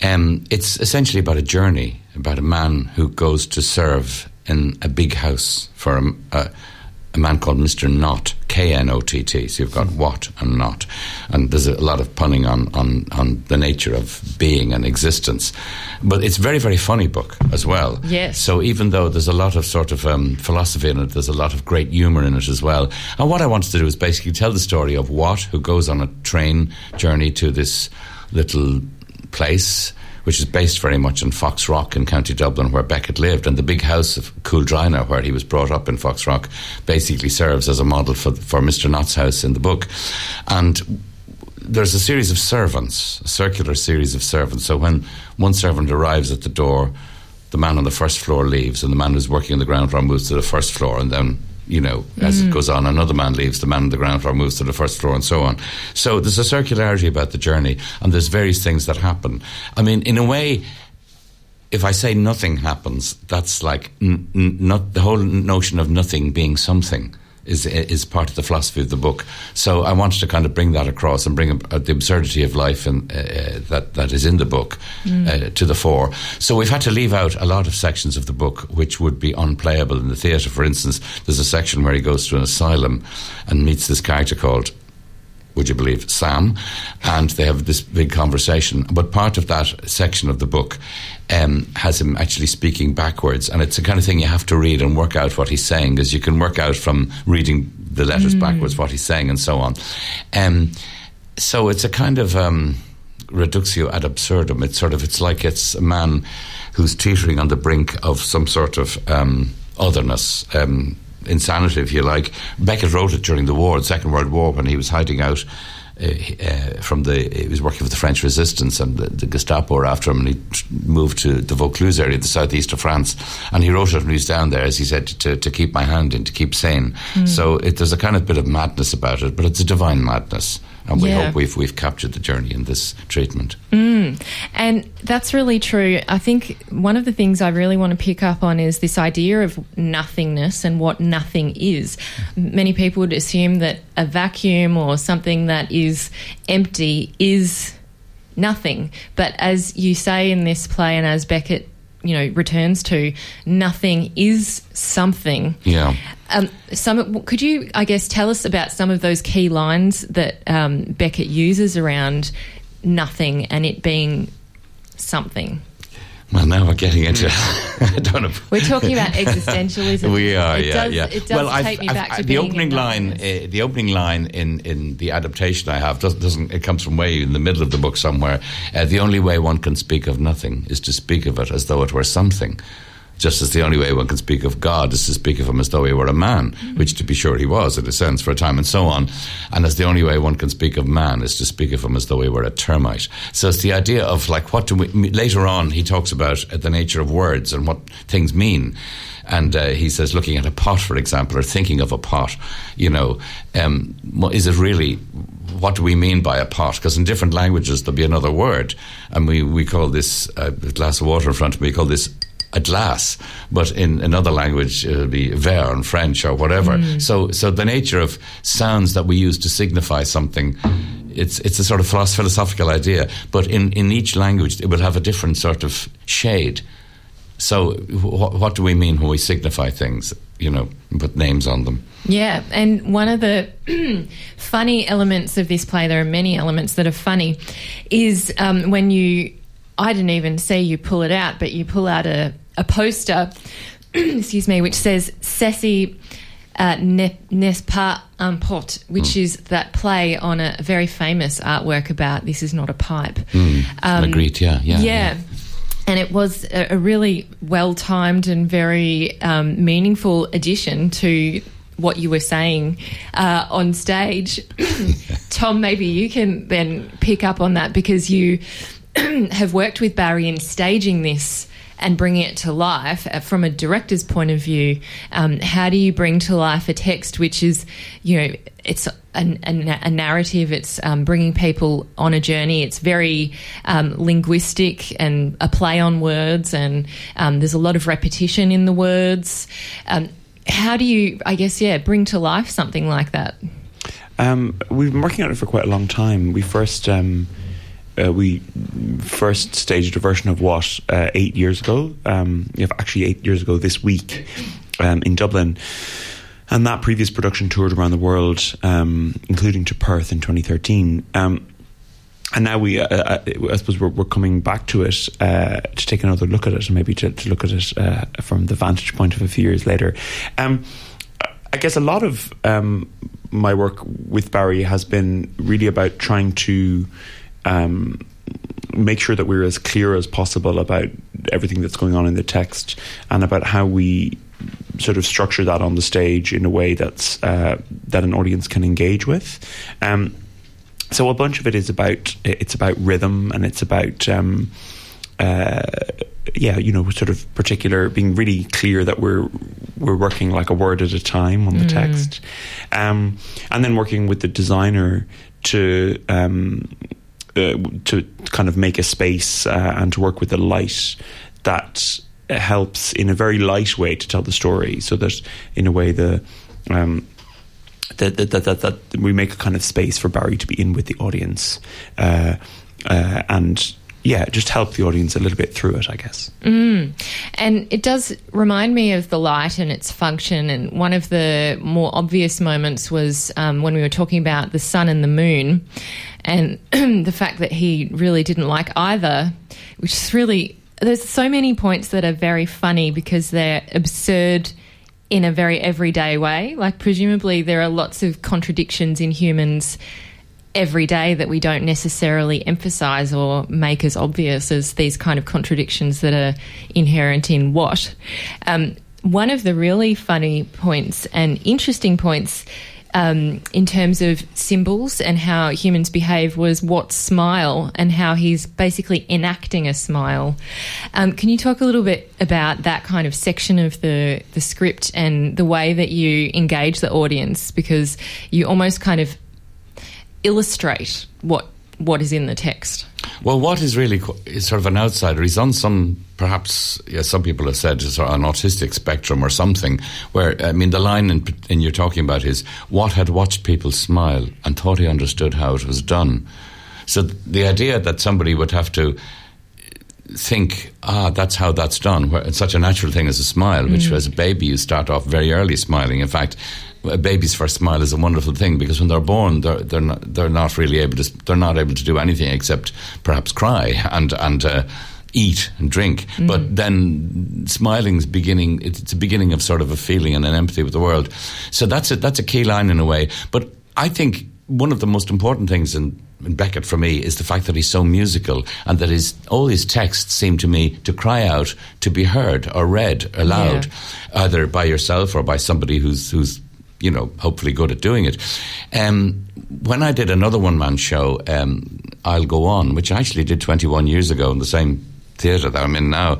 It's essentially about a journey, about a man who goes to serve in a big house for a man called Mr. Knott, Knott. So you've got what and not. And there's a lot of punning on the nature of being and existence. But it's a very, very funny book as well. Yes. So even though there's a lot of sort of philosophy in it, there's a lot of great humour in it as well. And what I wanted to do is basically tell the story of Watt, who goes on a train journey to this little place, which is based very much on Foxrock in County Dublin, where Beckett lived. And the big house of Cooldryna, where he was brought up in Foxrock, basically serves as a model for Mr. Knott's house in the book. And there's a series of servants, a circular series of servants. So when one servant arrives at the door, the man on the first floor leaves, and the man who's working on the ground floor moves to the first floor, and then, you know, as it goes on, another man leaves, the man on the ground floor moves to the first floor, and so on. So there's a circularity about the journey, and there's various things that happen. I mean, in a way, if I say nothing happens, that's like not the whole notion of nothing being something is part of the philosophy of the book. So I wanted to kind of bring that across and bring the absurdity of life and that is in the book to the fore. So we've had to leave out a lot of sections of the book which would be unplayable in the theatre. For instance, there's a section where he goes to an asylum and meets this character called, would you believe, Sam, and they have this big conversation. But part of that section of the book has him actually speaking backwards, and it's the kind of thing you have to read and work out what he's saying, because you can work out from reading the letters backwards what he's saying and so on. So it's a kind of reductio ad absurdum. It's like it's a man who's teetering on the brink of some sort of otherness, insanity, if you like. Beckett wrote it during the war, the Second World War, when he was hiding out he was working for the French resistance, and the Gestapo were after him, and he moved to the Vaucluse area, the southeast of France, and he wrote it when he was down there, as he said, to keep my hand in, to keep sane. So there's a kind of bit of madness about it, but it's a divine madness, and we hope we've captured the journey in this treatment. And that's really true. I think one of the things I really want to pick up on is this idea of nothingness and what nothing is. Many people would assume that a vacuum or something that is empty is nothing. But as you say in this play, and as Beckett, you know, returns to, nothing is something. Yeah. Could you, I guess, tell us about some of those key lines that Beckett uses around nothing and it being something? Well, now we're getting into I don't know. We're talking about existentialism. We are, yeah. It does take me back to the opening line. The opening line in the adaptation I have doesn't. It comes from way in the middle of the book somewhere. The only way one can speak of nothing is to speak of it as though it were something. just as the only way one can speak of God is to speak of him as though he were a man, which to be sure he was in a sense for a time and so on, and as the only way one can speak of man is to speak of him as though he were a termite. So it's the idea of like, what do we, later on he talks about the nature of words and what things mean. And he says, looking at a pot, for example, or thinking of a pot, you know, is it really, what do we mean by a pot? Because in different languages there'll be another word. And we call this, a glass of water in front of me, we call this a glass. But in another language, it'll be verre in French or whatever. So the nature of sounds that we use to signify something, it's a sort of philosophical idea. But in each language, it will have a different sort of shade. So what do we mean when we signify things, you know, and put names on them? Yeah, and one of the funny elements of this play, there are many elements that are funny, is when you, I didn't even see you pull it out, but you pull out a poster, excuse me, which says Ceci n'est pas un pot, which is that play on a very famous artwork about This Is Not a Pipe. Magritte, yeah. And it was a really well-timed and very meaningful addition to what you were saying on stage. Tom, maybe you can then pick up on that, because you have worked with Barry in staging this and bringing it to life. From a director's point of view, how do you bring to life a text which is, you know, it's a narrative, it's bringing people on a journey, it's very linguistic and a play on words, and there's a lot of repetition in the words. How do you, I guess, bring to life something like that? We've been working on it for quite a long time. We first staged a version of what 8 years ago, 8 years ago this week, in Dublin. And that previous production toured around the world, including to Perth in 2013. And now I suppose we're coming back to it to take another look at it, and maybe to look at it from the vantage point of a few years later. I guess a lot of my work with Barry has been really about trying to make sure that we're as clear as possible about everything that's going on in the text, and about how we sort of structure that on the stage in a way that's that an audience can engage with. So a bunch of it is about rhythm, and it's about sort of particular, being really clear that we're working like a word at a time on the text, and then working with the designer to kind of make a space and to work with the light that helps in a very light way to tell the story, so that in a way that we make a kind of space for Barry to be in with the audience, and just help the audience a little bit through it, I guess. And it does remind me of the light and its function. And one of the more obvious moments was when we were talking about the sun and the moon, and the fact that he really didn't like either, which is really, there's so many points that are very funny because they're absurd in a very everyday way. Like, presumably there are lots of contradictions in humans every day that we don't necessarily emphasise or make as obvious as these kind of contradictions that are inherent in what. One of the really funny points and interesting points in terms of symbols and how humans behave was Watt's smile, and how he's basically enacting a smile. Can you talk a little bit about that kind of section of the script and the way that you engage the audience, because you almost kind of illustrate what is in the text? Well, Watt is really sort of an outsider. He's on some, perhaps, some people have said, sort of an autistic spectrum or something, where, I mean, the line in you're talking about is, Watt had watched people smile and thought he understood how it was done. So the idea that somebody would have to think, that's how that's done, where it's such a natural thing as a smile, which as a baby you start off very early smiling. In fact, a baby's first smile is a wonderful thing, because when they're born, they're not able to do anything except perhaps cry and eat and drink. But then smiling's beginning. It's the beginning of sort of a feeling and an empathy with the world. So that's a key line in a way. But I think one of the most important things in Beckett for me is the fact that he's so musical, and that all his texts seem to me to cry out to be heard or read aloud, either by yourself or by somebody who's you know, hopefully good at doing it. When I did another one-man show, I'll Go On, which I actually did 21 years ago in the same theatre that I'm in now,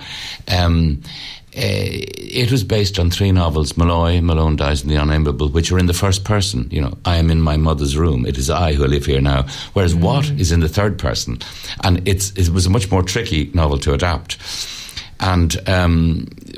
it was based on three novels, Malloy, Malone Dies and the Unnameable, which are in the first person. You know, I am in my mother's room. It is I who live here now. Whereas Watt is in the third person. And it was a much more tricky novel to adapt. And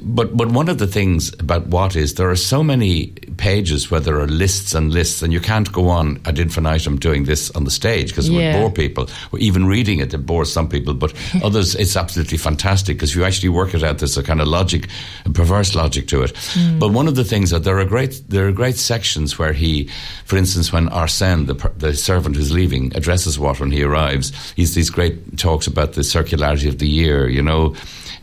but one of the things about Watt is there are so many pages where there are lists and lists, and you can't go on ad infinitum doing this on the stage because it would bore people. Or even reading it, it bores some people, but others, it's absolutely fantastic because you actually work it out. There's a kind of logic, a perverse logic to it. But one of the things that there are great sections where he, for instance, when Arsène, the servant who's leaving, addresses Watt when he arrives, he's these great talks about the circularity of the year, you know,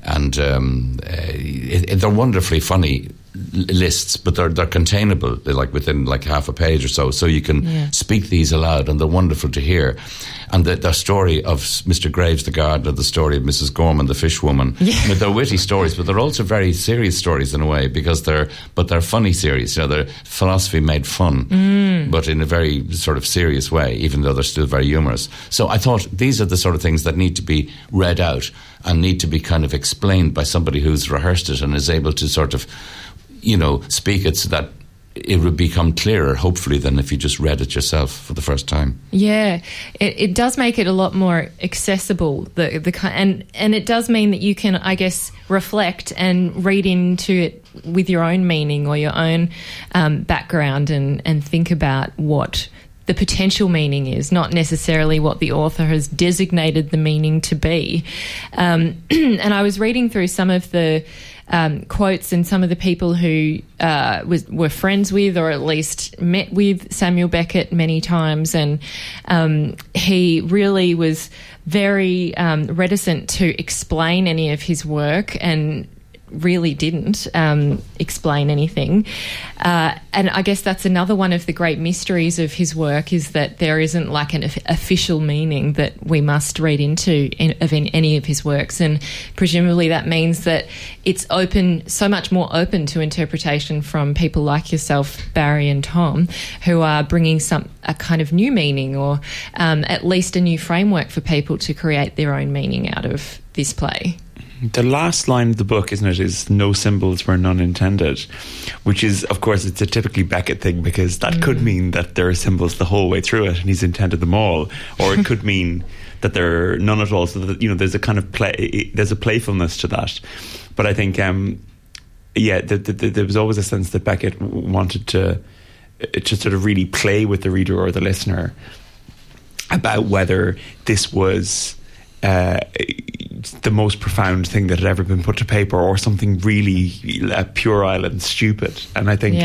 and they're wonderfully funny lists, but they're containable. They're like within like half a page or so you can speak these aloud, and they're wonderful to hear. And the story of Mr. Graves the gardener, the story of Mrs. Gorman the fishwoman, I mean, they're witty stories, but they're also very serious stories in a way, because they're funny series. You know, they're philosophy made fun, but in a very sort of serious way, even though they're still very humorous. So I thought these are the sort of things that need to be read out and need to be kind of explained by somebody who's rehearsed it and is able to sort of, you know, speak it so that it would become clearer, hopefully, than if you just read it yourself for the first time. Yeah, it does make it a lot more accessible. And it does mean that you can, I guess, reflect and read into it with your own meaning or your own background and think about what the potential meaning is, not necessarily what the author has designated the meaning to be. And I was reading through some of the quotes and some of the people who were friends with, or at least met with, Samuel Beckett many times, and he really was very reticent to explain any of his work, and really didn't explain anything. And I guess that's another one of the great mysteries of his work, is that there isn't like an official meaning that we must read into in any of his works. And presumably that means that it's open, so much more open to interpretation from people like yourself, Barry and Tom, who are bringing a kind of new meaning, or at least a new framework for people to create their own meaning out of this play. The last line of the book, isn't it, is "No symbols were none intended," which is, of course, it's a typically Beckett thing, because that could mean that there are symbols the whole way through it and he's intended them all, or it could mean that there are none at all. So that, you know, there's a kind of there's a playfulness to that. But I think, there was always a sense that Beckett wanted to sort of really play with the reader or the listener about whether this was the most profound thing that had ever been put to paper, or something really puerile and stupid. And I think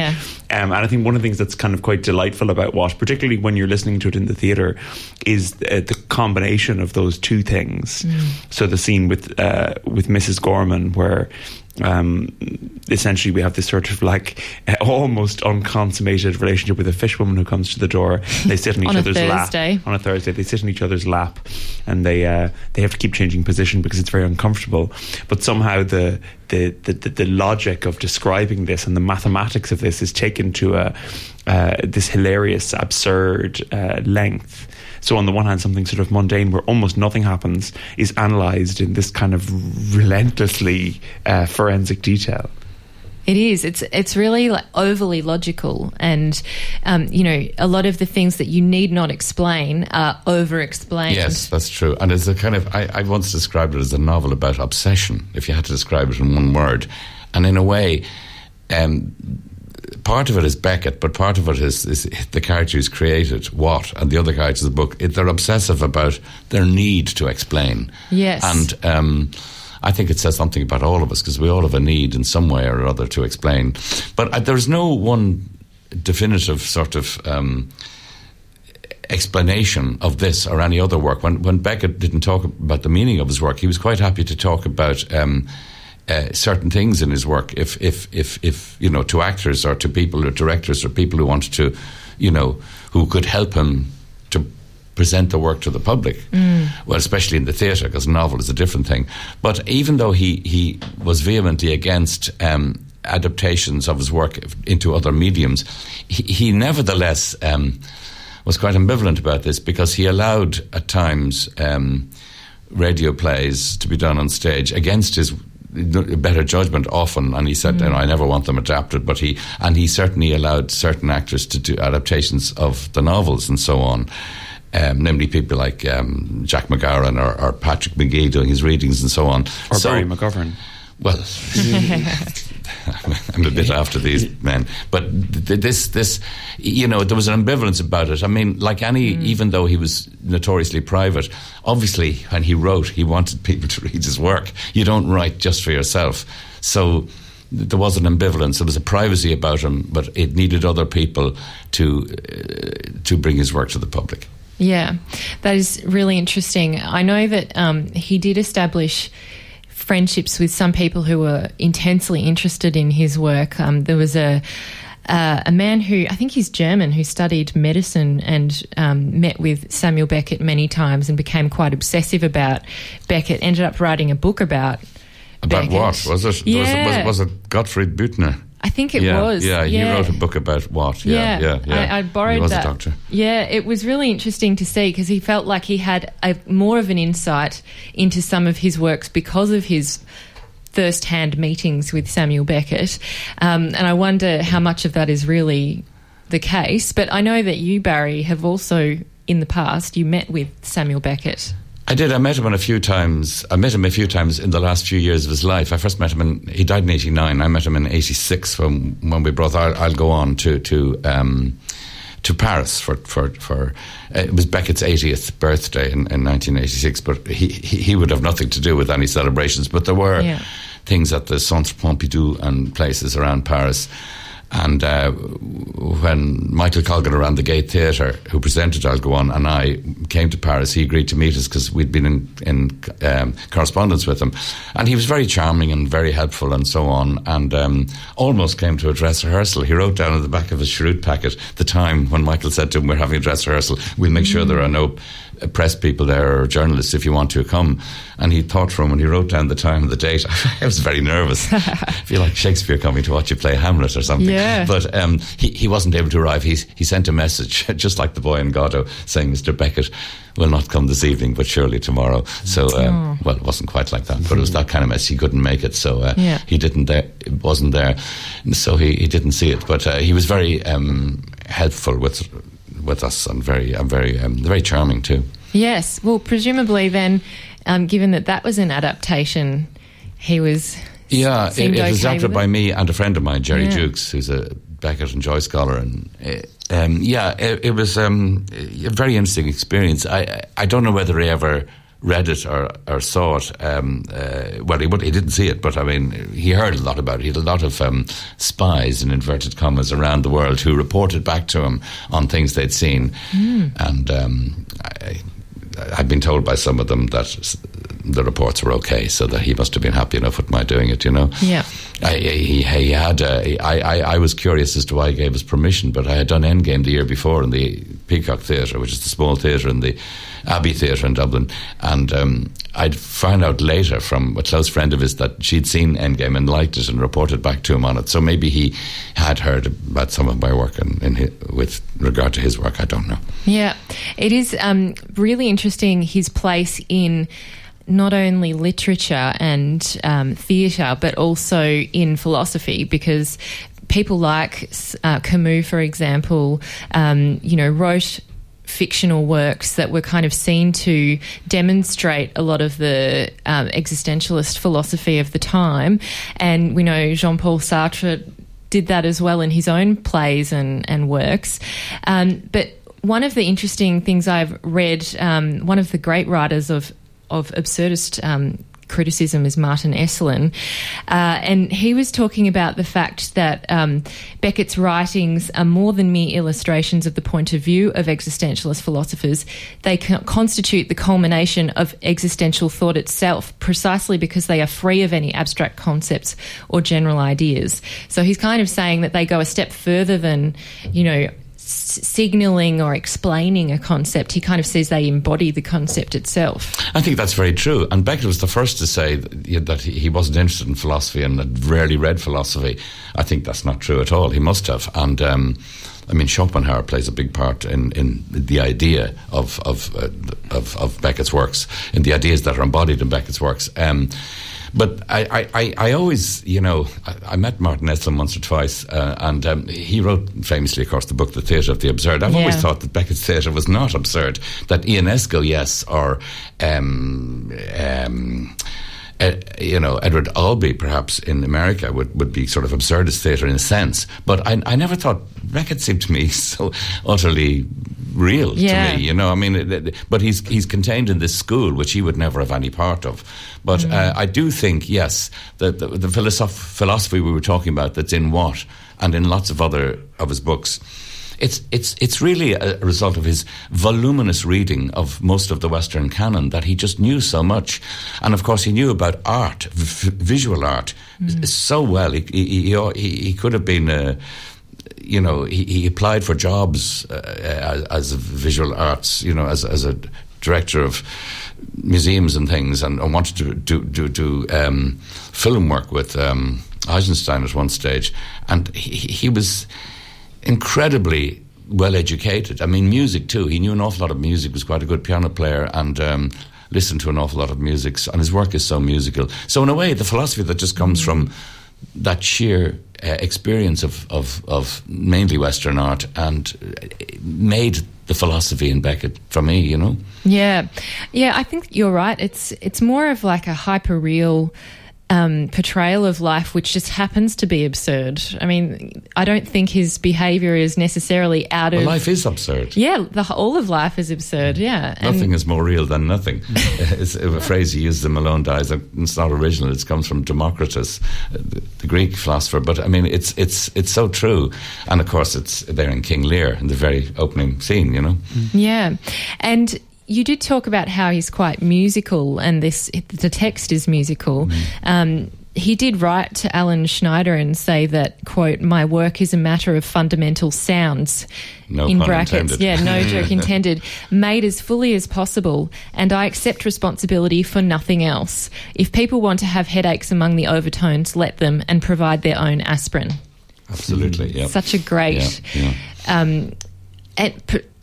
and I think one of the things that's kind of quite delightful about Watt, particularly when you're listening to it in the theatre, is the combination of those two things. So the scene with Mrs. Gorman, where essentially we have this sort of like almost unconsummated relationship with a fishwoman who comes to the door. They sit in each other's lap on a Thursday. They sit in each other's lap, and they have to keep changing position because it's very uncomfortable. But somehow the logic of describing this and the mathematics of this is taken to this hilarious, absurd length. So on the one hand, something sort of mundane where almost nothing happens is analysed in this kind of relentlessly forensic detail. It is. It's really like overly logical, and you know, a lot of the things that you need not explain are over-explained. Yes, that's true. And it's a kind of, I once described it as a novel about obsession, if you had to describe it in one word. And in a way, part of it is Beckett, but part of it is the character who's created Watt, and the other characters in the book. They're obsessive about their need to explain. Yes. And I think it says something about all of us, because we all have a need in some way or other to explain. But there's no one definitive sort of explanation of this or any other work. When Beckett didn't talk about the meaning of his work, he was quite happy to talk about certain things in his work, if you know, to actors or to people or directors or people who wanted to you know, who could help him to present the work to the public. Mm. Well, especially in the theatre, because a novel is a different thing. But even though he was vehemently against adaptations of his work into other mediums, he nevertheless was quite ambivalent about this, because he allowed at times radio plays to be done on stage against his better judgment often, and he said, you know, I never want them adapted, but he certainly allowed certain actors to do adaptations of the novels and so on, namely people like Jack McGarren or Patrick McGee doing his readings and so on. Or so, Barry McGovern. Well, I'm a bit after these men, but this, you know, there was an ambivalence about it. I mean, like any, even though he was notoriously private, obviously when he wrote, he wanted people to read his work. You don't write just for yourself. So there was an ambivalence. There was a privacy about him, but it needed other people to bring his work to the public. Yeah, that is really interesting. I know that he did establish friendships with some people who were intensely interested in his work. There was a man who, I think he's German, who studied medicine and met with Samuel Beckett many times and became quite obsessive about Beckett, ended up writing a book about Beckett. What? Was it? Yeah. Was it Gottfried Büchner? I think it was. Yeah, he wrote a book about what? Yeah. I borrowed that. He was a doctor. Yeah, it was really interesting to see, because he felt like he had more of an insight into some of his works because of his first-hand meetings with Samuel Beckett. And I wonder how much of that is really the case. But I know that you, Barry, have also, in the past, you met with Samuel Beckett. I did. I met him a few times in the last few years of his life. I first met him he died in 89. I met him in 86 when we brought I'll Go On to Paris for it was Beckett's 80th birthday in 1986, but he would have nothing to do with any celebrations, but there were things at the Centre Pompidou and places around Paris. And when Michael Colgan around the Gate Theatre, who presented I'll Go On, and I came to Paris, he agreed to meet us because we'd been in correspondence with him. And he was very charming and very helpful and so on, and almost came to a dress rehearsal. He wrote down on the back of his cheroot packet the time when Michael said to him, we're having a dress rehearsal, we'll make sure there are no press people there or journalists if you want to come. And he thought for him and he wrote down the time and the date. I was very nervous. I feel like Shakespeare coming to watch you play Hamlet or something. Yeah. But he wasn't able to arrive. He sent a message, just like the boy in Godot, saying Mr. Beckett will not come this evening, but surely tomorrow. So, well, it wasn't quite like that, but it was that kind of mess. He couldn't make it, so wasn't there. So he didn't see it, but he was very helpful with us, and very charming too. Yes, well, presumably then, given that was an adaptation, he was. Yeah, it was adapted by me and a friend of mine, Jerry Jukes, who's a Beckett and Joy scholar, and it was a very interesting experience. I don't know whether he ever read it or saw it. Well, he didn't see it, but I mean, he heard a lot about it. He had a lot of spies, in inverted commas, around the world who reported back to him on things they'd seen. Mm. And I'd been told by some of them that the reports were okay, so that he must have been happy enough with my doing it, you know? Yeah. I was curious as to why he gave us permission, but I had done Endgame the year before in the Peacock Theatre, which is the small theatre in the Abbey Theatre in Dublin, and I'd found out later from a close friend of his that she'd seen Endgame and liked it and reported back to him on it, so maybe he had heard about some of my work with regard to his work, I don't know. Yeah, it is really interesting, his place in not only literature and theatre, but also in philosophy, because people like Camus, for example, you know, wrote fictional works that were kind of seen to demonstrate a lot of the existentialist philosophy of the time. And we know Jean-Paul Sartre did that as well in his own plays and works. But one of the interesting things I've read, one of the great writers of absurdist criticism is Martin Esslin, and he was talking about the fact that Beckett's writings are more than mere illustrations of the point of view of existentialist philosophers. They constitute the culmination of existential thought itself, precisely because they are free of any abstract concepts or general ideas. So he's kind of saying that they go a step further than, you know, signalling or explaining a concept. He kind of says they embody the concept itself. I think that's very true. And Beckett was the first to say that he wasn't interested in philosophy and had rarely read philosophy. I think that's not true at all. He must have. And I mean, Schopenhauer plays a big part in the idea of Beckett's works and the ideas that are embodied in Beckett's works. But I always, you know, I met Martin Esslin once or twice, and he wrote famously, of course, the book The Theatre of the Absurd. I've always thought that Beckett's theatre was not absurd, that Ionesco, yes, or you know, Edward Albee, perhaps, in America would be sort of absurdist theatre in a sense. But I never thought, Beckett seemed to me so utterly real to me, you know. I mean, but he's contained in this school, which he would never have any part of. But I do think, yes, that the philosophy we were talking about that's in Watt and in lots of other of his books, It's really a result of his voluminous reading of most of the Western canon that he just knew so much. And, of course, he knew about art, visual art, so well. He could have been, you know, he applied for jobs as visual arts, you know, as a director of museums and things, and wanted to do film work with Eisenstein at one stage. And he was incredibly well educated. I mean, music too. He knew an awful lot of music, was quite a good piano player, and listened to an awful lot of music. And his work is so musical. So in a way, the philosophy that just comes from that sheer experience of mainly Western art and made the philosophy in Beckett for me, you know? Yeah. Yeah, I think you're right. It's more of like a hyper-real portrayal of life, which just happens to be absurd. I mean, I don't think his behaviour is necessarily out of... Well, life is absurd. Yeah, all of life is absurd, yeah. Nothing is more real than nothing. It's a phrase he used in Malone Dies. It's not original. It comes from Democritus, the Greek philosopher. But, I mean, it's so true. And, of course, it's there in King Lear, in the very opening scene, you know? Yeah. And you did talk about how he's quite musical, and the text is musical. He did write to Alan Schneider and say that, quote, "My work is a matter of fundamental sounds," no in brackets, intended. Yeah, no joke intended, "made as fully as possible, and I accept responsibility for nothing else. If people want to have headaches among the overtones, let them, and provide their own aspirin." Absolutely, yeah. Such a great... Yeah, yeah.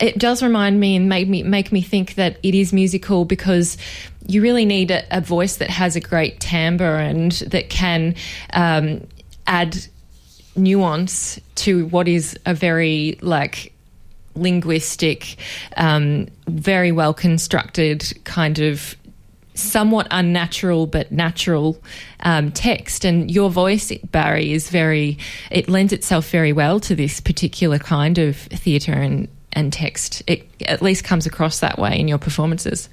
It does remind me and make me think that it is musical, because you really need a voice that has a great timbre and that can add nuance to what is a very like linguistic, very well constructed kind of somewhat unnatural but natural text. And your voice, Barry, is it lends itself very well to this particular kind of theatre and text. It at least comes across that way in your performances.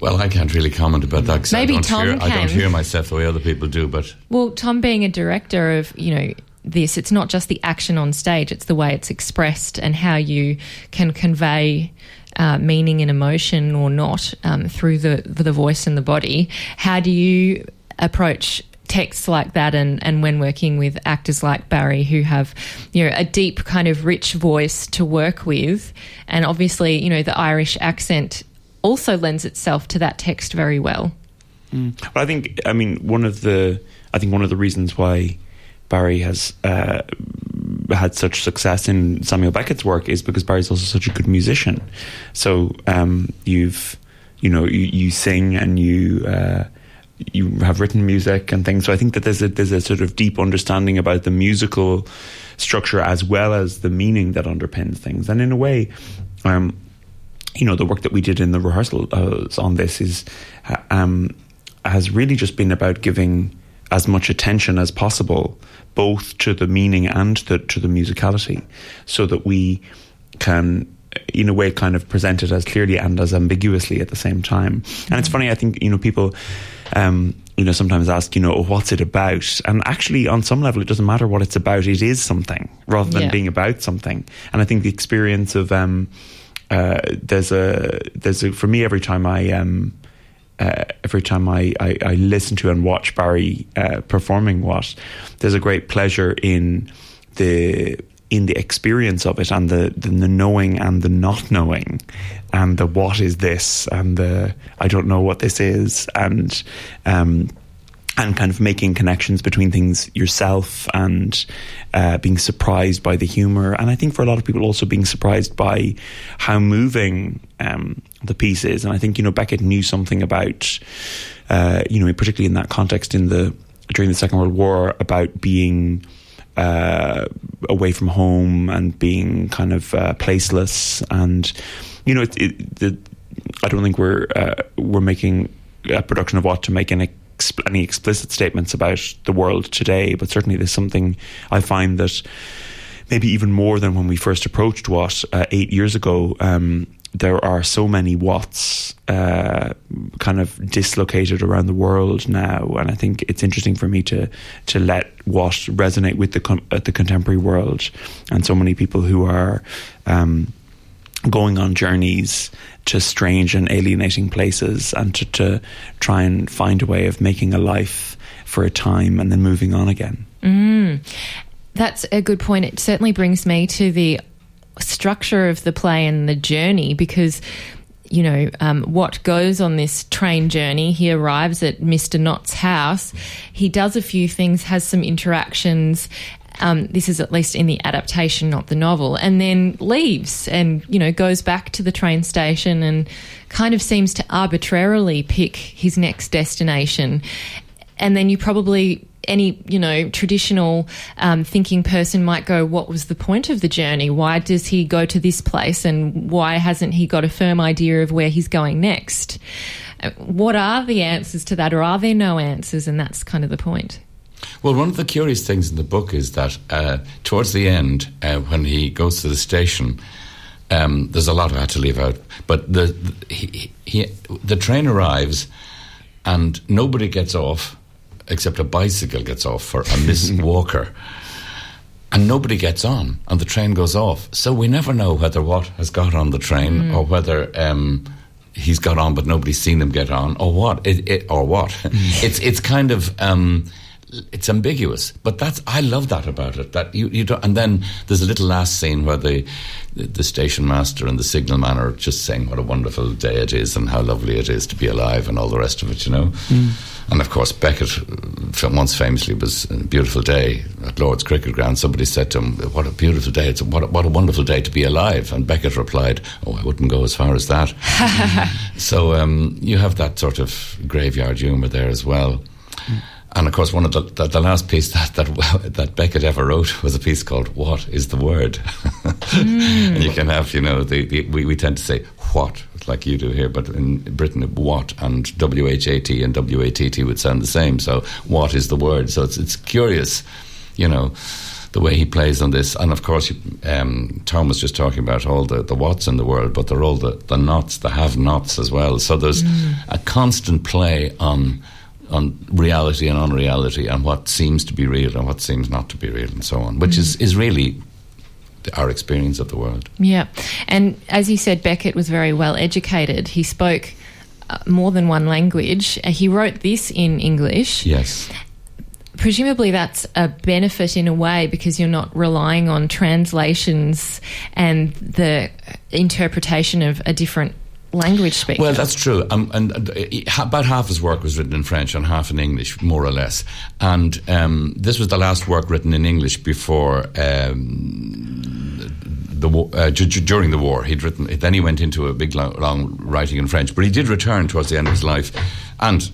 Well, I can't really comment about that, because I don't hear myself the way other people do. But well, Tom being a director of, you know, this, it's not just the action on stage, it's the way it's expressed and how you can convey meaning and emotion or not through the voice and the body. How do you approach texts like that, and when working with actors like Barry, who have, you know, a deep kind of rich voice to work with, and obviously, you know, the Irish accent also lends itself to that text very well? Well, I think one of the reasons why Barry has had such success in Samuel Beckett's work is because Barry's also such a good musician. So you sing and you have written music and things. So I think that there's a sort of deep understanding about the musical structure as well as the meaning that underpins things. And in a way, you know, the work that we did in the rehearsal on this is has really just been about giving as much attention as possible, both to the meaning and to the musicality, so that we can, in a way, kind of present it as clearly and as ambiguously at the same time. And it's funny, I think, you know, people, you know, sometimes ask, you know, oh, what's it about? And actually, on some level, it doesn't matter what it's about. It is something, rather than being about something. And I think the experience of for me, every time I listen to and watch Barry performing Watt, there's a great pleasure in the in the experience of it, and the knowing and the not knowing, and the what is this, and the I don't know what this is, and kind of making connections between things yourself, and being surprised by the humour. And I think for a lot of people also being surprised by how moving the piece is. And I think, you know, Beckett knew something about, you know, particularly in that context during the Second World War, about being away from home and being kind of placeless. And, you know, I don't think we're making a production of What to Make any explicit statements about the world today, but certainly there's something I find that maybe even more than when we first approached What 8 years ago, there are so many Whats kind of dislocated around the world now, and I think it's interesting for me to let What resonate with the contemporary world, and so many people who are going on journeys to strange and alienating places, and to try and find a way of making a life for a time and then moving on again. That's a good point. It certainly brings me to the structure of the play and the journey, because, you know, Watt goes on this train journey. He arrives at Mr. Knott's house. He does a few things, has some interactions. This is at least in the adaptation, not the novel, and then leaves and, you know, goes back to the train station and kind of seems to arbitrarily pick his next destination. And then you probably, any, you know, traditional thinking person might go, what was the point of the journey? Why does he go to this place, and why hasn't he got a firm idea of where he's going next? What are the answers to that, or are there no answers? And that's kind of the point. Well, one of the curious things in the book is that towards the end, when he goes to the station, there's a lot I had to leave out, but the train arrives and nobody gets off except a bicycle gets off for a Miss Walker, and nobody gets on, and the train goes off. So we never know whether Watt has got on the train or whether he's got on but nobody's seen him get on, or what. It's kind of... it's ambiguous, but that's, I love that about it. That you don't, and then there's a little last scene where the station master and the signalman are just saying what a wonderful day it is and how lovely it is to be alive and all the rest of it, you know. And of course Beckett once famously, was a beautiful day at Lord's Cricket Ground. Somebody said to him, what a beautiful day, it's what a wonderful day to be alive, and Beckett replied, I wouldn't go as far as that. So you have that sort of graveyard humour there as well. And of course, one of the last piece that Beckett ever wrote was a piece called "What is the Word?" And you can have, you know, we tend to say "what" like you do here, but in Britain, "what" and WHAT and WATT would sound the same. So, "What is the word?" So it's curious, you know, the way he plays on this. And of course, Tom was just talking about all the whats in the world, but they're all the nots, the have-nots as well. So there's a constant play on reality and unreality, and what seems to be real and what seems not to be real, and so on, which is really our experience of the world. Yeah, and as you said, Beckett was very well educated. He spoke more than one language. He wrote this in English. Yes. Presumably that's a benefit in a way, because you're not relying on translations and the interpretation of a different language speaking. Well, that's true. About half his work was written in French and half in English, more or less. And this was the last work written in English before during the war. He'd written. Then he went into a big long writing in French. But he did return towards the end of his life, and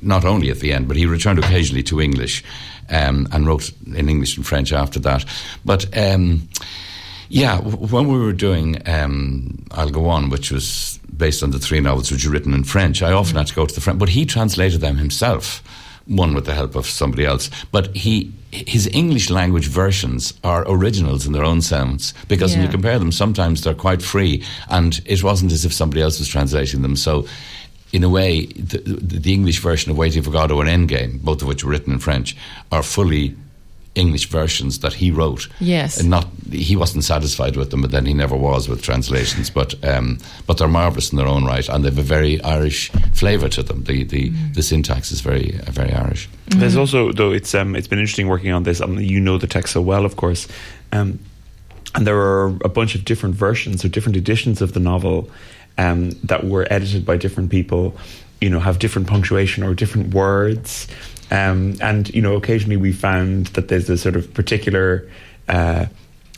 not only at the end, but he returned occasionally to English and wrote in English and French after that. But. Yeah, when we were doing I'll Go On, which was based on the three novels which were written in French, I often had to go to the French, but he translated them himself, one with the help of somebody else. But his English language versions are originals in their own sense, because when you compare them, sometimes they're quite free, and it wasn't as if somebody else was translating them. So in a way, the English version of Waiting for Godot and Endgame, both of which were written in French, are fully English versions that he wrote. Yes. And he wasn't satisfied with them, but then he never was with translations. But they're marvellous in their own right, and they have a very Irish flavour to them. The syntax is very, very Irish. There's also, though, it's been interesting working on this. You know the text so well, of course. And there are a bunch of different versions or different editions of the novel that were edited by different people, you know, have different punctuation or different words. And, you know, occasionally we found that there's a sort of particular...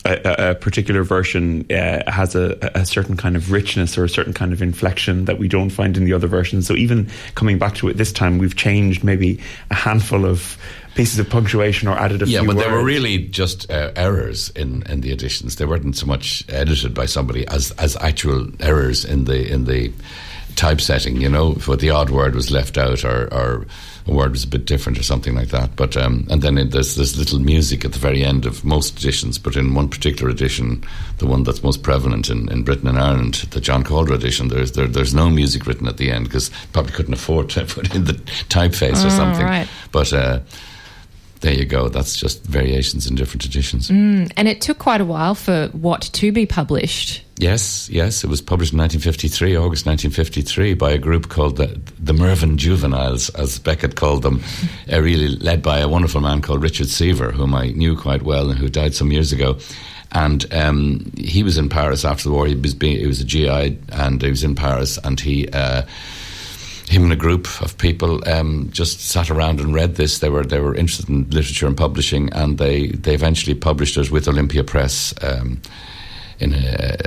A particular version has a certain kind of richness or a certain kind of inflection that we don't find in the other versions. So even coming back to it this time, we've changed maybe a handful of pieces of punctuation or added a few words. Yeah, but they were really just errors in the editions. They weren't so much edited by somebody as actual errors in the typesetting, you know, for the odd word was left out or a word was a bit different or something like that. But and then there's this little music at the very end of most editions, but in one particular edition, the one that's most prevalent in Britain and Ireland, the John Calder edition, there's no music written at the end because probably couldn't afford to put in the typeface or something. Right. But there you go. That's just variations in different editions. And it took quite a while for what to be published. Yes. It was published in August 1953, by a group called the Mervyn Juveniles, as Beckett called them, really led by a wonderful man called Richard Seaver, whom I knew quite well and who died some years ago. And he was in Paris after the war. He was a GI and he was in Paris, and him and a group of people just sat around and read this. They were interested in literature and publishing, and they eventually published it with Olympia Press in a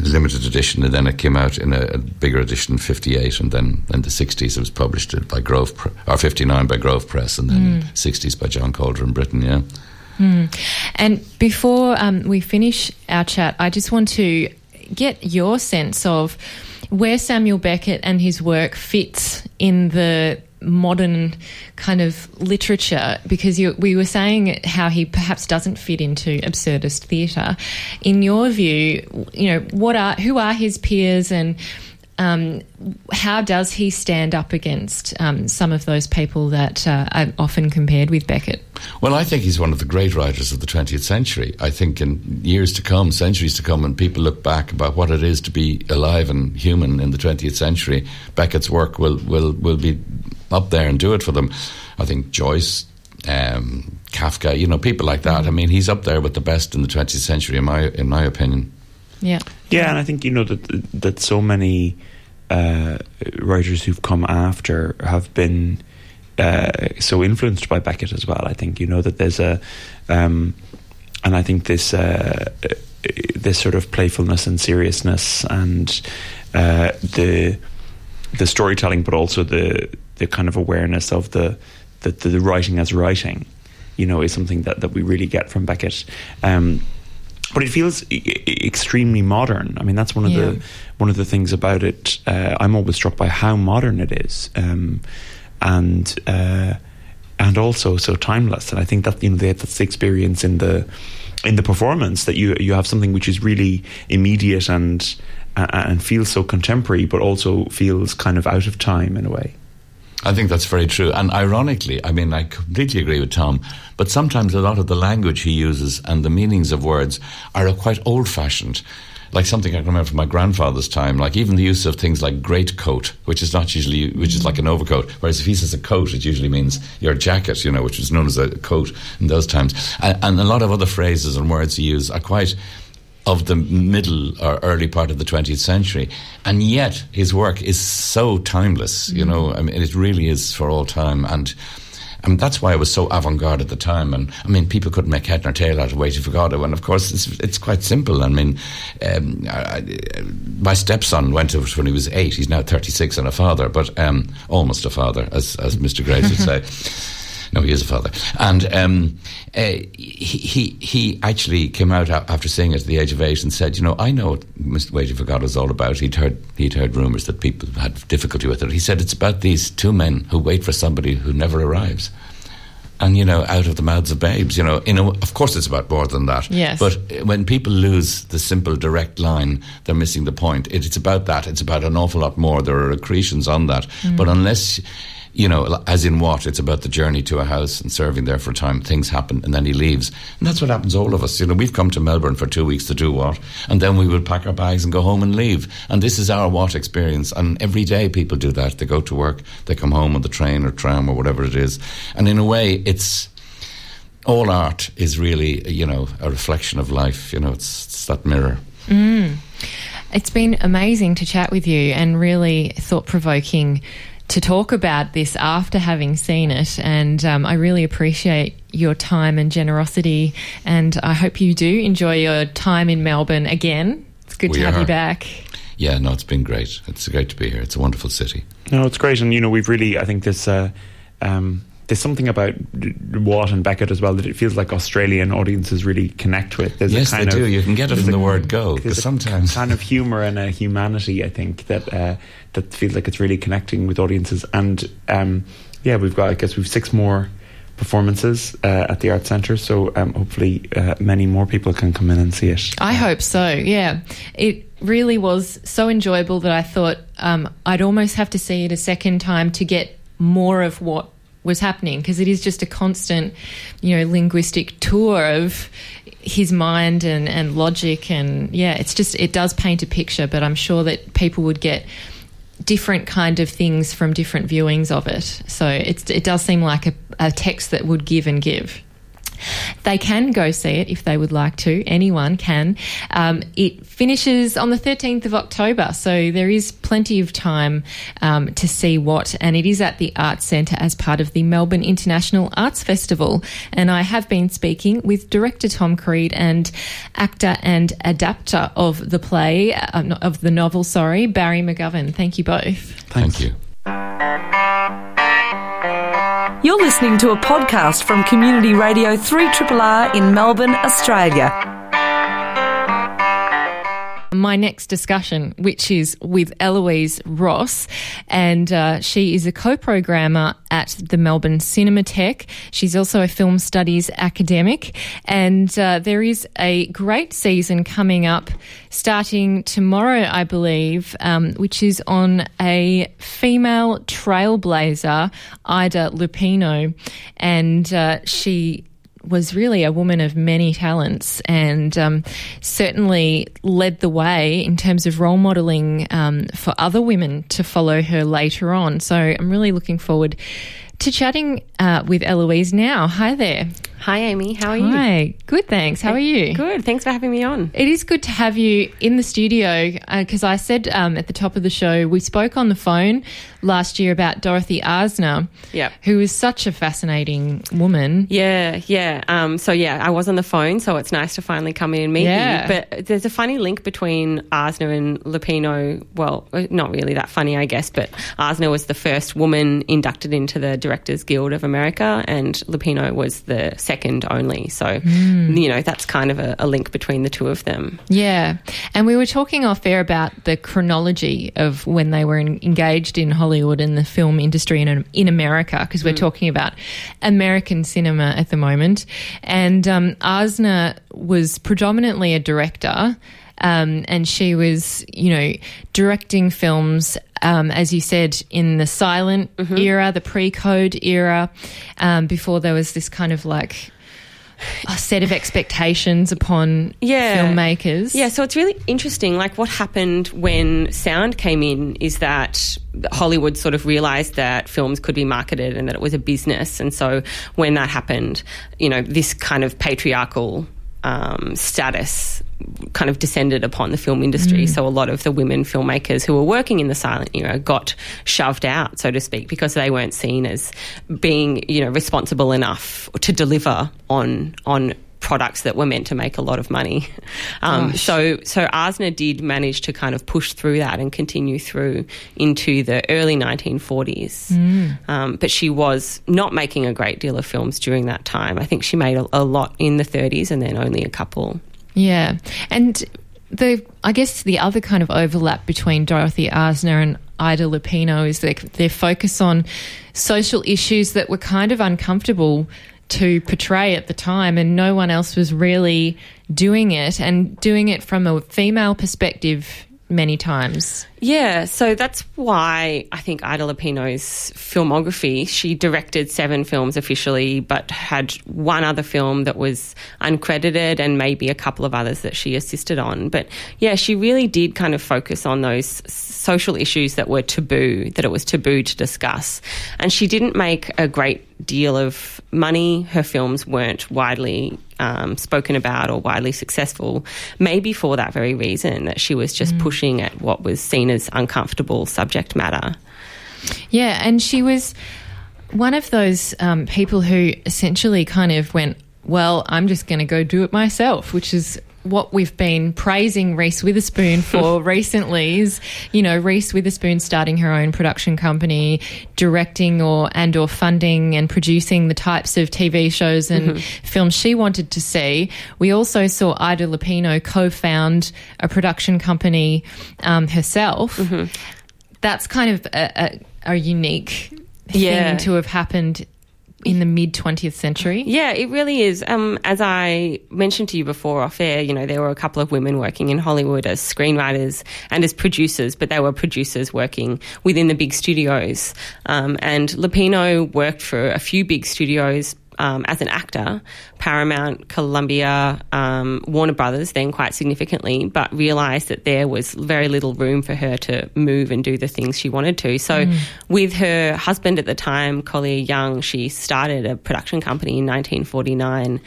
limited edition, and then it came out in a bigger edition in 1958, and then in the 1960s it was published by 1959 by Grove Press, and then 1960s by John Calder in Britain, yeah. And before we finish our chat, I just want to get your sense of where Samuel Beckett and his work fits in the modern kind of literature, because we were saying how he perhaps doesn't fit into absurdist theatre. In your view, you know, who are his peers, and how does he stand up against some of those people that are often compared with Beckett? Well, I think he's one of the great writers of the 20th century. I think in years to come, centuries to come, when people look back about what it is to be alive and human in the 20th century, Beckett's work will be up there and do it for them. I think Joyce, Kafka, you know, people like that. I mean, he's up there with the best in the 20th century, in my opinion. Yeah, and I think, you know, that so many writers who've come after have been so influenced by Beckett as well. I think, you know, that there's and I think this sort of playfulness and seriousness and the storytelling, but also the kind of awareness of the writing as writing, you know, is something that we really get from Beckett. But it feels extremely modern. I mean, that's one of the things about it. I'm always struck by how modern it is, and also so timeless. And I think that, you know, that's the experience in the performance, that you have something which is really immediate and feels so contemporary, but also feels kind of out of time in a way. I think that's very true. And ironically, I mean, I completely agree with Tom, but sometimes a lot of the language he uses and the meanings of words are quite old-fashioned. Like something I can remember from my grandfather's time, like even the use of things like great coat, which is like an overcoat. Whereas if he says a coat, it usually means your jacket, you know, which was known as a coat in those times. And a lot of other phrases and words he uses are quite of the middle or early part of the 20th century, and yet his work is so timeless, you know. I mean, it really is for all time, and that's why it was so avant-garde at the time. And I mean, people couldn't make head nor tail out of Waiting for Godot, and of course it's quite simple. I mean, my stepson went to it when he was 8. He's now 36 and a father, but almost a father, as Mr. Graves would say. No, he is a father. And he actually came out after seeing it at the age of 8 and said, you know, I know what Mr. Waiting for Godot is all about. He'd heard rumours that people had difficulty with it. He said, it's about these two men who wait for somebody who never arrives. And, you know, out of the mouths of babes, you know, of course it's about more than that. Yes. But when people lose the simple direct line, they're missing the point. It's about that. It's about an awful lot more. There are accretions on that. But unless... You know, as in what? It's about the journey to a house and serving there for a time. Things happen and then he leaves. And that's what happens to all of us. You know, we've come to Melbourne for 2 weeks to do what? And then we will pack our bags and go home and leave. And this is our what experience. And every day people do that. They go to work, they come home on the train or tram or whatever it is. And in a way, it's... all art is really, you know, a reflection of life. You know, it's that mirror. Mm. It's been amazing to chat with you and really thought-provoking to talk about this after having seen it, and I really appreciate your time and generosity, and I hope you do enjoy your time in Melbourne again. It's good to have you back. Yeah, no, it's been great. It's great to be here. It's a wonderful city. No, it's great, and you know, we've really, I think this... there's something about Watt and Beckett as well that it feels like Australian audiences really connect with. There's yes, a kind they do. Of, you can get it from the word go. There's sometimes a kind of humour and a humanity, I think, that that feels like it's really connecting with audiences. And yeah, we've got, I guess, we've 6 more performances at the Arts Centre, so hopefully many more people can come in and see it. I hope so. Yeah, it really was so enjoyable that I thought I'd almost have to see it a second time to get more of what was happening, because it is just a constant, you know, linguistic tour of his mind and logic, and yeah, it's just, it does paint a picture, but I'm sure that people would get different kind of things from different viewings of it. So it does seem like a text that would give and give. They can go see it if they would like to. Anyone can. It finishes on the 13th of October, so there is plenty of time to see What, and it is at the Arts Centre as part of the Melbourne International Arts Festival. And I have been speaking with director Tom Creed and actor and adapter of the play, of the novel, sorry, Barry McGovern. Thank you both. Thank you. You're listening to a podcast from Community Radio 3RRR in Melbourne, Australia. My next discussion, which is with Eloise Ross, and she is a co-programmer at the Melbourne Cinematheque. She's also a film studies academic, and there is a great season coming up starting tomorrow, I believe, which is on a female trailblazer, Ida Lupino, and she was really a woman of many talents, and certainly led the way in terms of role modelling for other women to follow her later on. So I'm really looking forward to chatting with Eloise now. Hi there. Hi, Amy. How are you? Hi. Good, thanks. How are you? Good. Thanks for having me on. It is good to have you in the studio, because I said at the top of the show, we spoke on the phone last year about Dorothy Arzner, who is such a fascinating woman. Yeah. I was on the phone, so it's nice to finally come in and meet you. But there's a funny link between Arzner and Lupino. Well, not really that funny, I guess, but Arzner was the first woman inducted into the Directors Guild of America, and Lupino was the second only. So, you know, that's kind of a link between the two of them. Yeah. And we were talking off air about the chronology of when they were engaged in Hollywood and the film industry in America, because we're talking about American cinema at the moment. And Arzner was predominantly a director, and she was, you know, directing films, as you said, in the silent era, the pre-code era, before there was this kind of like a set of expectations upon filmmakers. Yeah, so it's really interesting. Like, what happened when sound came in is that Hollywood sort of realised that films could be marketed and that it was a business. And so when that happened, you know, this kind of patriarchal status kind of descended upon the film industry. So a lot of the women filmmakers who were working in the silent era got shoved out, so to speak, because they weren't seen as being, you know, responsible enough to deliver on products that were meant to make a lot of money. So Arzner did manage to kind of push through that and continue through into the early 1940s. But she was not making a great deal of films during that time. I think she made a lot in the 30s and then only a couple. Yeah. And I guess the other kind of overlap between Dorothy Arzner and Ida Lupino is their focus on social issues that were kind of uncomfortable to portray at the time, and no one else was really doing it, and doing it from a female perspective many times. Yeah, so that's why I think Ida Lupino's filmography, she directed 7 films officially but had one other film that was uncredited and maybe a couple of others that she assisted on. But, yeah, she really did kind of focus on those social issues that were taboo, that it was taboo to discuss. And she didn't make a great deal of money. Her films weren't widely spoken about or widely successful, maybe for that very reason, that she was just pushing at what was seen as uncomfortable subject matter. Yeah, and she was one of those people who essentially kind of went, well, I'm just going to go do it myself, which is what we've been praising Reese Witherspoon for recently is, you know, Reese Witherspoon starting her own production company, directing or funding and producing the types of TV shows and films she wanted to see. We also saw Ida Lupino co-found a production company herself. That's kind of a unique thing to have happened in the mid-20th century? Yeah, it really is. As I mentioned to you before off air, you know, there were a couple of women working in Hollywood as screenwriters and as producers, but they were producers working within the big studios. And Lupino worked for a few big studios as an actor, Paramount, Columbia, Warner Brothers, then quite significantly, but realised that there was very little room for her to move and do the things she wanted to. So with her husband at the time, Collier Young, she started a production company in 1949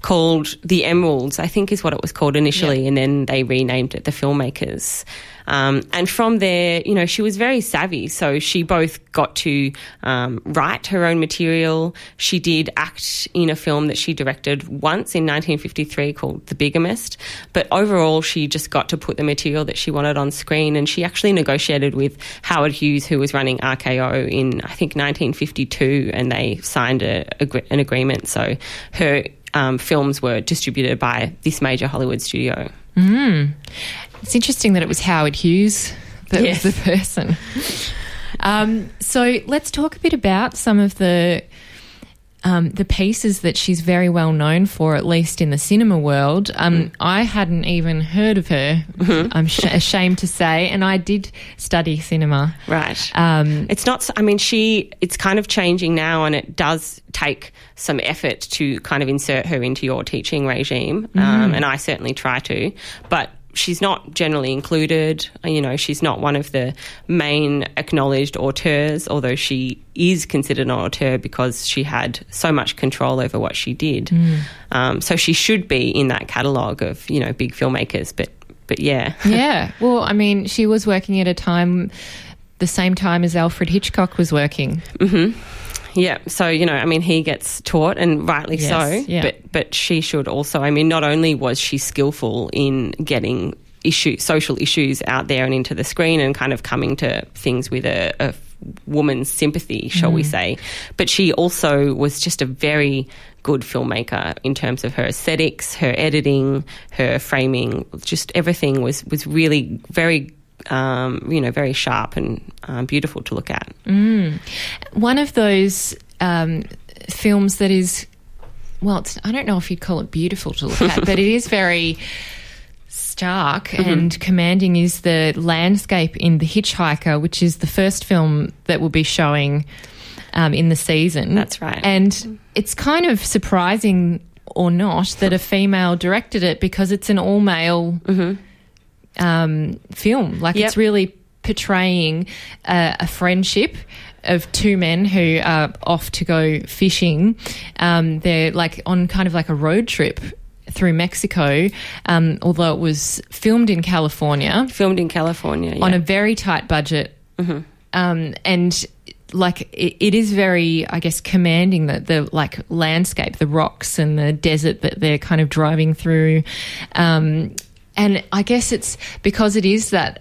called The Emeralds, I think is what it was called initially, and then they renamed it The Filmmakers. And from there, you know, she was very savvy. So she both got to write her own material. She did act in a film that she directed once in 1953 called The Bigamist. But overall, she just got to put the material that she wanted on screen. And she actually negotiated with Howard Hughes, who was running RKO in, I think, 1952, and they signed an agreement. So her films were distributed by this major Hollywood studio. It's interesting that it was Howard Hughes that was the person. So let's talk a bit about some of the pieces that she's very well known for, at least in the cinema world. I hadn't even heard of her, I'm ashamed to say, and I did study cinema. Right. It's not, I mean, it's kind of changing now, and it does take some effort to kind of insert her into your teaching regime, and I certainly try to, but she's not generally included. You know, she's not one of the main acknowledged auteurs, although she is considered an auteur because she had so much control over what she did. So she should be in that catalogue of, you know, big filmmakers, but yeah. Yeah. Well, I mean, she was working at a time, the same time as Alfred Hitchcock was working. Yeah, so, you know, I mean, he gets taught, and rightly so, but she should also. I mean, not only was she skillful in getting social issues out there and into the screen and kind of coming to things with a woman's sympathy, shall we say, but she also was just a very good filmmaker in terms of her aesthetics, her editing, her framing, just everything was really very you know, very sharp and beautiful to look at. One of those films that is, well, I don't know if you'd call it beautiful to look at, but it is very stark and commanding, is the landscape in The Hitchhiker, which is the first film that will be showing in the season. That's right. And it's kind of surprising or not that a female directed it, because it's an all-male film. Like it's really portraying a friendship of two men who are off to go fishing. They're like on kind of like a road trip through Mexico, although it was filmed in California. On a very tight budget. And like it is very, I guess, commanding, that the like landscape, the rocks and the desert that they're kind of driving through. And I guess it's because it is that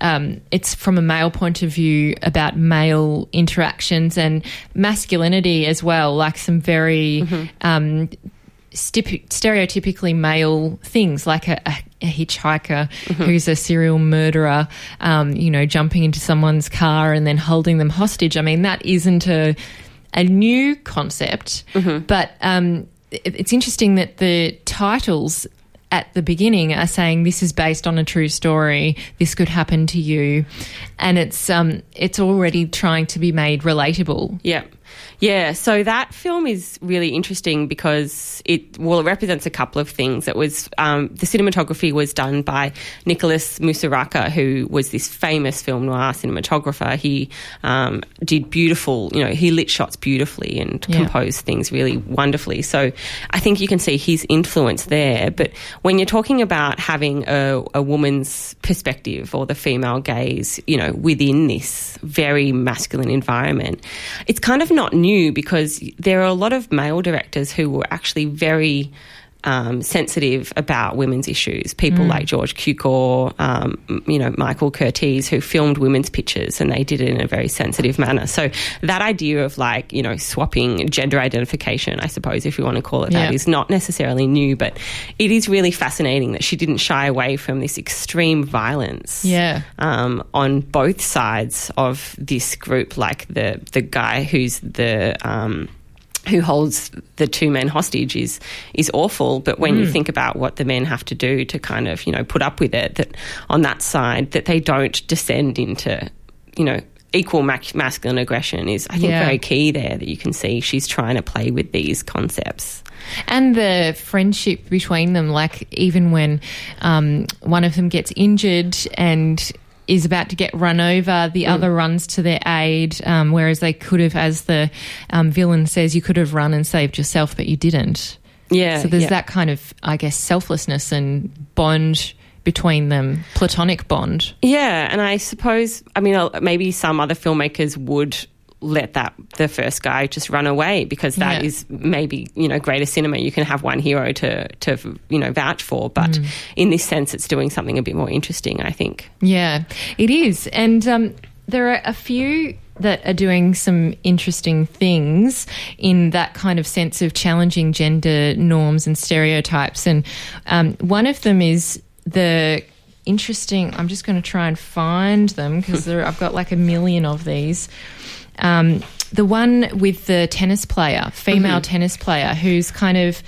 it's from a male point of view about male interactions and masculinity as well, like some very stereotypically male things, like a hitchhiker who's a serial murderer, you know, jumping into someone's car and then holding them hostage. I mean, that isn't a new concept, but it's interesting that the titles at the beginning are saying this is based on a true story, this could happen to you, and it's already trying to be made relatable. Yeah. Yeah, so that film is really interesting because it represents a couple of things. It was the cinematography was done by Nicholas Musaraka, who was this famous film noir cinematographer. He did beautiful, he lit shots beautifully and composed things really wonderfully. So I think you can see his influence there. But when you're talking about having a woman's perspective or the female gaze, within this very masculine environment, it's kind of not new, because there are a lot of male directors who were actually very sensitive about women's issues. People like George Cukor, Michael Curtiz, who filmed women's pictures, and they did it in a very sensitive manner. So that idea of swapping gender identification, I suppose, if you want to call it that, is not necessarily new, but it is really fascinating that she didn't shy away from this extreme violence on both sides of this group, like the guy who's the who holds the two men hostage is awful, but when you think about what the men have to do to kind of, put up with it, that on that side that they don't descend into, equal masculine aggression is, I think, very key there, that you can see she's trying to play with these concepts. And the friendship between them, like even when one of them gets injured and is about to get run over, the other runs to their aid, whereas they could have, as the villain says, you could have run and saved yourself, but you didn't. Yeah. So there's that kind of, I guess, selflessness and bond between them, platonic bond. Yeah, and I suppose, maybe some other filmmakers would let the first guy just run away, because that is maybe, greater cinema. You can have one hero to vouch for, but in this sense it's doing something a bit more interesting, I think. Yeah, it is. And there are a few that are doing some interesting things in that kind of sense of challenging gender norms and stereotypes. And one of them is the interesting, I'm just going to try and find them because I've got like a million of these. The one with the tennis player, female tennis player, who's kind of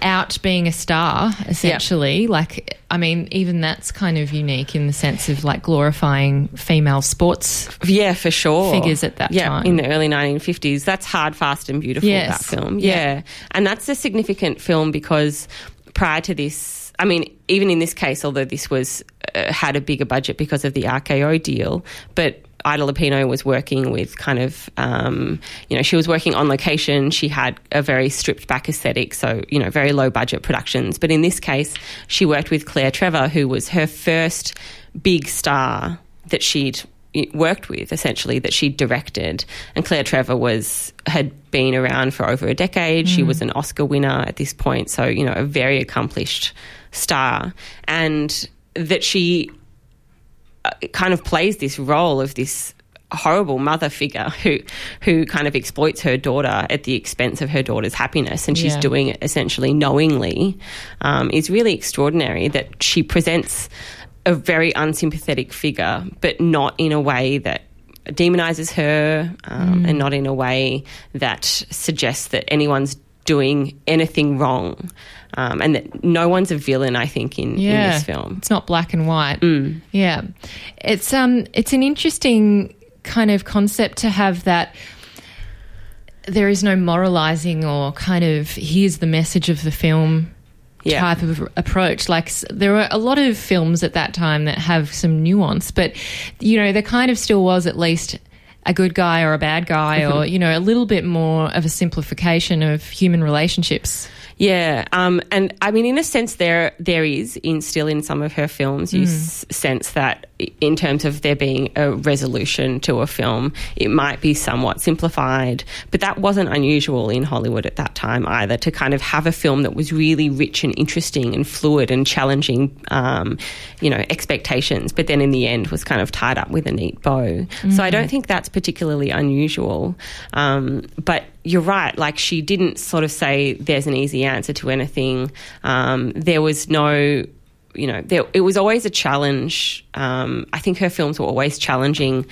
out being a star, essentially. Yep. Even that's kind of unique in the sense of glorifying female sports. Yeah, for sure. Figures at that time. In the early 1950s. That's Hard, Fast and Beautiful, that film. Yeah. And that's a significant film because prior to this, even in this case, although this was had a bigger budget because of the RKO deal, but Ida Lupino was working with kind of, she was working on location. She had a very stripped back aesthetic, so, very low budget productions. But in this case, she worked with Claire Trevor, who was her first big star that she'd worked with, essentially, that she directed. And Claire Trevor had been around for over a decade. She was an Oscar winner at this point, so, a very accomplished star. And that she kind of plays this role of this horrible mother figure who kind of exploits her daughter at the expense of her daughter's happiness, and she's doing it essentially knowingly, is really extraordinary, that she presents a very unsympathetic figure, but not in a way that demonizes her, and not in a way that suggests that anyone's doing anything wrong, and that no one's a villain, I think, in this film. It's not black and white. Yeah. It's an interesting kind of concept to have, that there is no moralizing or kind of here's the message of the film type of approach. There were a lot of films at that time that have some nuance, but, there kind of still was at least a good guy or a bad guy, or, a little bit more of a simplification of human relationships. Yeah. And in a sense there is, still in some of her films, you sense that in terms of there being a resolution to a film, it might be somewhat simplified. But that wasn't unusual in Hollywood at that time either, to kind of have a film that was really rich and interesting and fluid and challenging, expectations, but then in the end was kind of tied up with a neat bow. So I don't think that's particularly unusual. But you're right, she didn't sort of say there's an easy answer to anything. There was no, it was always a challenge. I think her films were always challenging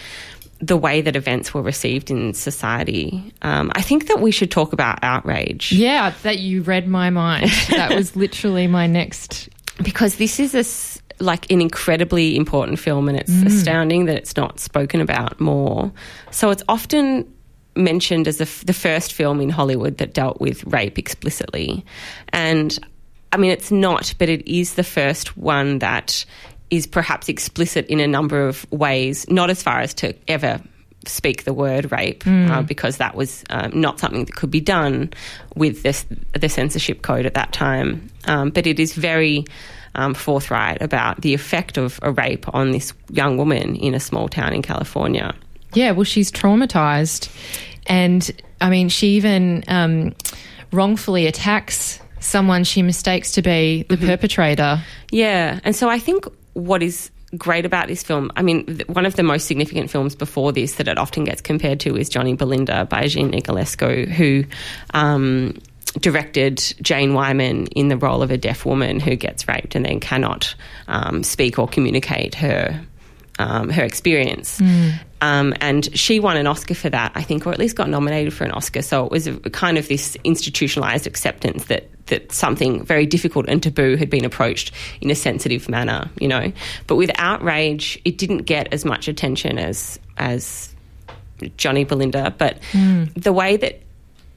the way that events were received in society. I think that we should talk about outrage. Yeah, that you read my mind. That was literally my next... Because this is an incredibly important film, and it's astounding that it's not spoken about more. So it's often mentioned as the first film in Hollywood that dealt with rape explicitly. And, I mean, it's not, but it is the first one that is perhaps explicit in a number of ways, not as far as to ever speak the word rape, because that was not something that could be done with the censorship code at that time. But it is very forthright about the effect of a rape on this young woman in a small town in California. Yeah, well, she's traumatised, and, I mean, she even wrongfully attacks someone she mistakes to be the perpetrator. Yeah, and so I think what is great about this film, I mean, one of the most significant films before this that it often gets compared to is Johnny Belinda by Jean Negulesco, who directed Jane Wyman in the role of a deaf woman who gets raped and then cannot speak or communicate her experience. And she won an Oscar for that, I think, or at least got nominated for an Oscar. So it was a kind of this institutionalised acceptance that something very difficult and taboo had been approached in a sensitive manner, you know. But with outrage, it didn't get as much attention as Johnny Belinda. But the way that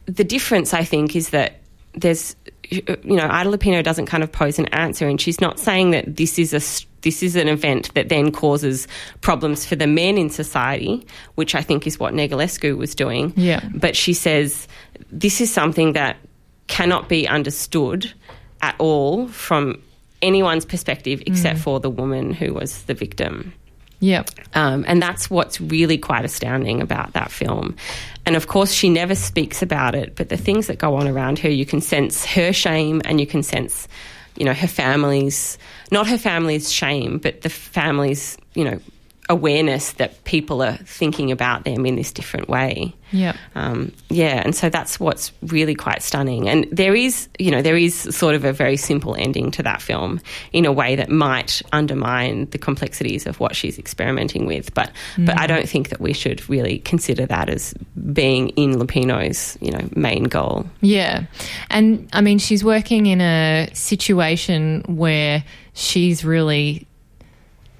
the difference, I think, is that there's, you know, Ida Lupino doesn't kind of pose an answer, and she's not saying that this is an event that then causes problems for the men in society, which I think is what Negulescu was doing. Yeah. But she says this is something that cannot be understood at all from anyone's perspective except for the woman who was the victim. Yeah. And that's what's really quite astounding about that film. And, of course, she never speaks about it, but the things that go on around her, you can sense her shame and you can sense, you know, her family's, not her family's shame, but the family's, you know, awareness that people are thinking about them in this different way. Yeah. Yeah, and so that's what's really quite stunning. And there is, you know, there is sort of a very simple ending to that film in a way that might undermine the complexities of what she's experimenting with. But I don't think that we should really consider that as being in Lupino's, you know, main goal. Yeah. And, I mean, she's working in a situation where she's really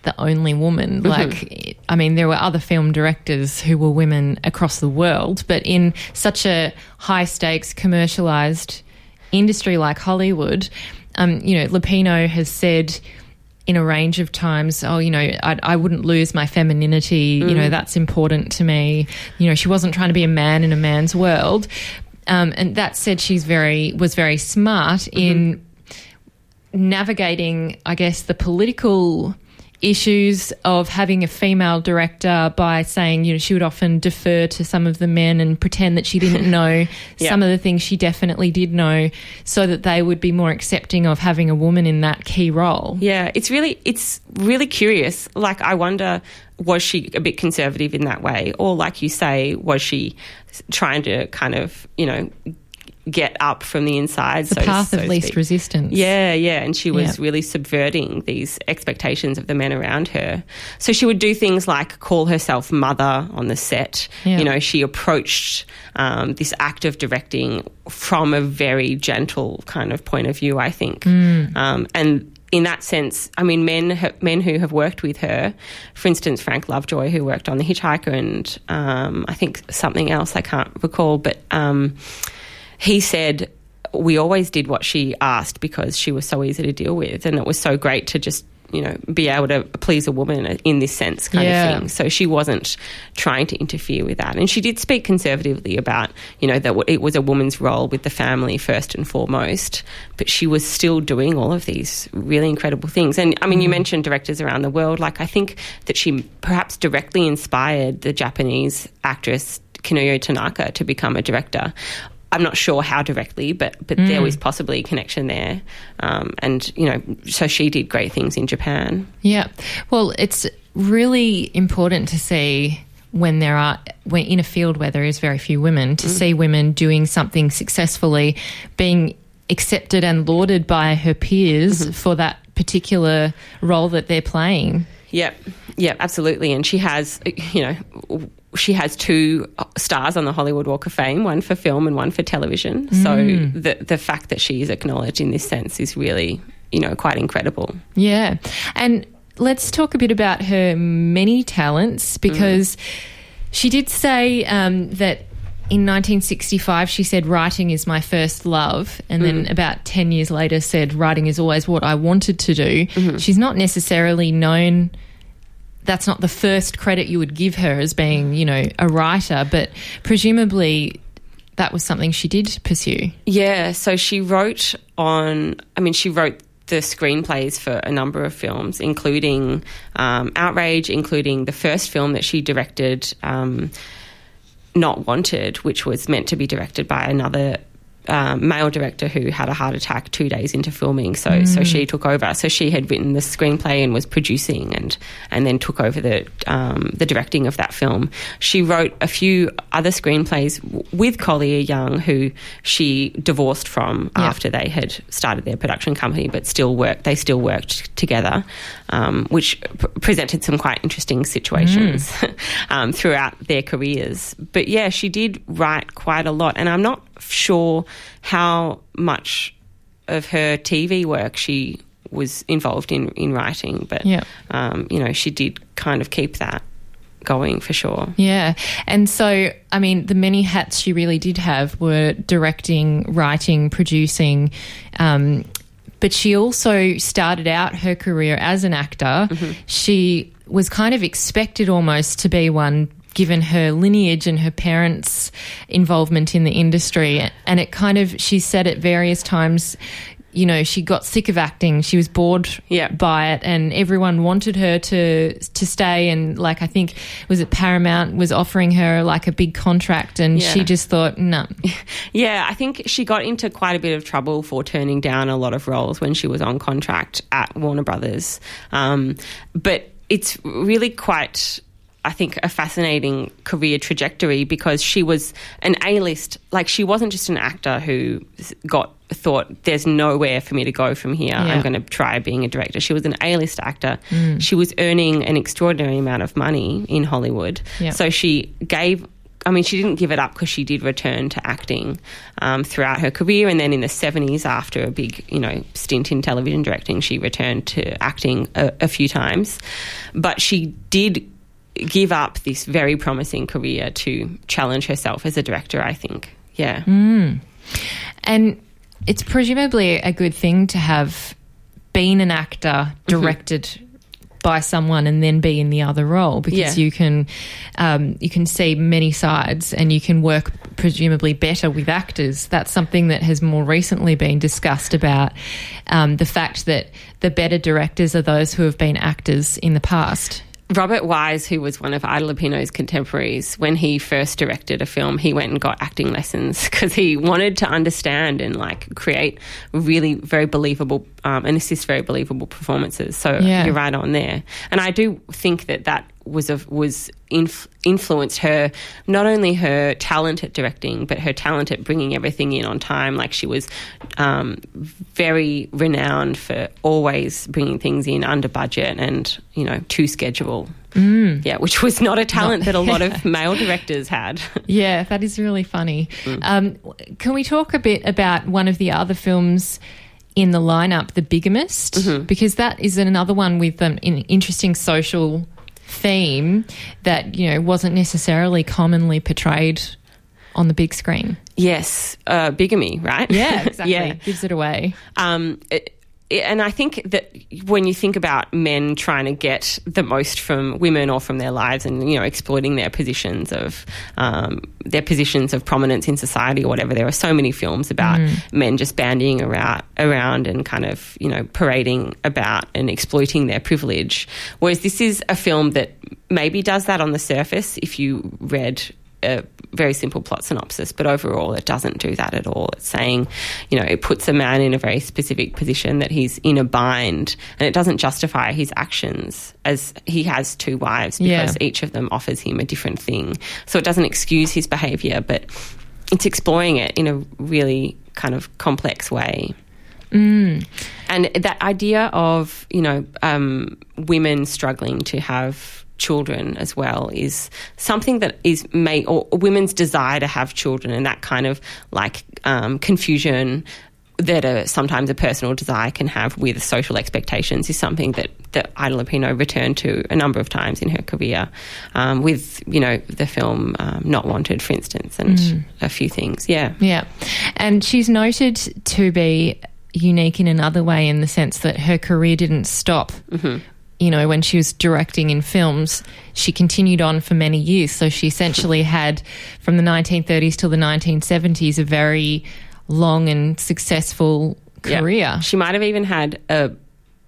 the only woman. Like, I mean, there were other film directors who were women across the world, but in such a high-stakes, commercialised industry like Hollywood, you know, Lupino has said in a range of times, oh, you know, I wouldn't lose my femininity, you know, that's important to me. You know, she wasn't trying to be a man in a man's world. And that said, she's very smart in navigating, I guess, the political issues of having a female director by saying, you know, she would often defer to some of the men and pretend that she didn't know some of the things she definitely did know, so that they would be more accepting of having a woman in that key role. Yeah, it's really curious. Like, I wonder, was she a bit conservative in that way? Or, like you say, was she trying to kind of, you know, get up from the inside. The path of least resistance. Yeah, yeah, and she was really subverting these expectations of the men around her. So she would do things like call herself mother on the set. Yeah. You know, she approached this act of directing from a very gentle kind of point of view, I think. And in that sense, I mean, men who have worked with her, for instance, Frank Lovejoy, who worked on The Hitchhiker and I think something else, I can't recall, but... he said, we always did what she asked because she was so easy to deal with, and it was so great to just, you know, be able to please a woman in this sense kind of thing. So she wasn't trying to interfere with that. And she did speak conservatively about, you know, that it was a woman's role with the family first and foremost, but she was still doing all of these really incredible things. And, I mean, you mentioned directors around the world. Like, I think that she perhaps directly inspired the Japanese actress Kinuyo Tanaka to become a director. I'm not sure how directly, but there was possibly a connection there. And, you know, so she did great things in Japan. Yeah. Well, it's really important to see when in a field where there is very few women, to see women doing something successfully, being accepted and lauded by her peers for that particular role that they're playing. Yeah, absolutely. And she has, you know, she has two stars on the Hollywood Walk of Fame, one for film and one for television. Mm. So the fact that she is acknowledged in this sense is really, you know, quite incredible. Yeah. And let's talk a bit about her many talents, because she did say that in 1965 she said, "Writing is my first love," and then about 10 years later said, "Writing is always what I wanted to do." Mm-hmm. She's not necessarily known... That's not the first credit you would give her as being, you know, a writer, but presumably that was something she did pursue. Yeah, so she wrote she wrote the screenplays for a number of films, including Outrage, including the first film that she directed, Not Wanted, which was meant to be directed by another male director who had a heart attack 2 days into filming, so she took over. So she had written the screenplay and was producing and then took over the directing of that film. She wrote a few other screenplays with Collier Young, who she divorced from after they had started their production company, but still worked together, which presented some quite interesting situations throughout their careers. But yeah, she did write quite a lot, and I'm not sure how much of her TV work she was involved in writing, but she did kind of keep that going for sure. Yeah, and so I mean the many hats she really did have were directing, writing, producing, but she also started out her career as an actor. Mm-hmm. She was kind of expected almost to be one, given her lineage and her parents' involvement in the industry. And it kind of, she said at various times, you know, she got sick of acting. She was bored by it, and everyone wanted her to stay. And like, I think, was it Paramount was offering her like a big contract, and she just thought, no. Yeah, I think she got into quite a bit of trouble for turning down a lot of roles when she was on contract at Warner Brothers. But it's really quite... I think a fascinating career trajectory, because she was an A-list. Like, she wasn't just an actor who thought there's nowhere for me to go from here. Yeah. I'm going to try being a director. She was an A-list actor. Mm. She was earning an extraordinary amount of money in Hollywood. Yeah. So she she didn't give it up, because she did return to acting throughout her career, and then in the 70s, after a big, you know, stint in television directing, she returned to acting a few times. But she did give up this very promising career to challenge herself as a director, I think. Yeah. Mm. And it's presumably a good thing to have been an actor directed by someone and then be in the other role, because you can see many sides and you can work presumably better with actors. That's something that has more recently been discussed about the fact that the better directors are those who have been actors in the past. Robert Wise, who was one of Ida Lupino's contemporaries, when he first directed a film, he went and got acting lessons because he wanted to understand and, like, create really very believable and assist very believable performances. So you're right on there. And I do think that influenced her, not only her talent at directing, but her talent at bringing everything in on time. Like, she was very renowned for always bringing things in under budget and, you know, to schedule. Mm. Yeah, which was not a talent that a lot of male directors had. Yeah, that is really funny. Mm. Can we talk a bit about one of the other films in the lineup, The Bigamist? Mm-hmm. Because that is another one with an interesting social theme that, you know, wasn't necessarily commonly portrayed on the big screen. Yes, bigamy, right? Yeah, exactly. Yeah. Gives it away. And I think that when you think about men trying to get the most from women or from their lives, and, you know, exploiting their positions of prominence in society or whatever, there are so many films about men just bandying around and kind of, you know, parading about and exploiting their privilege. Whereas this is a film that maybe does that on the surface if you read a very simple plot synopsis, but overall it doesn't do that at all. It's saying, you know, it puts a man in a very specific position, that he's in a bind, and it doesn't justify his actions, as he has two wives because each of them offers him a different thing. So it doesn't excuse his behaviour, but it's exploring it in a really kind of complex way. Mm. And that idea of, you know, women struggling to have children as well is something that is or women's desire to have children, and that kind of like confusion that sometimes a personal desire can have with social expectations is something that Ida Lupino returned to a number of times in her career, with, you know, the film Not Wanted, for instance, and a few things, yeah. Yeah, and she's noted to be unique in another way in the sense that her career didn't stop. Mm-hmm. You know, when she was directing in films, she continued on for many years, so she essentially had from the 1930s till the 1970s a very long and successful career. Yeah. She might have even had a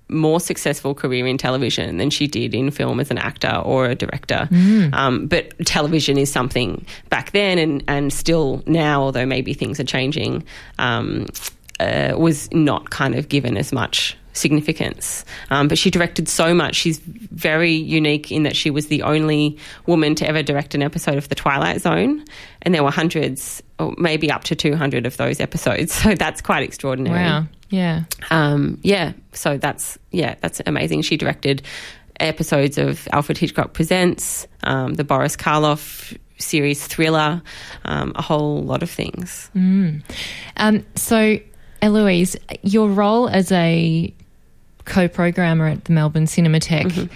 more successful career in television than she did in film as an actor or a director. But television is something back then and still now, although maybe things are changing, was not kind of given as much significance. But she directed so much. She's very unique in that she was the only woman to ever direct an episode of The Twilight Zone, and there were hundreds or maybe up to 200 of those episodes. So that's quite extraordinary. Wow. Yeah. So that's amazing. She directed episodes of Alfred Hitchcock Presents, the Boris Karloff series Thriller, a whole lot of things. So Eloise, your role as a co-programmer at the Melbourne Cinematheque,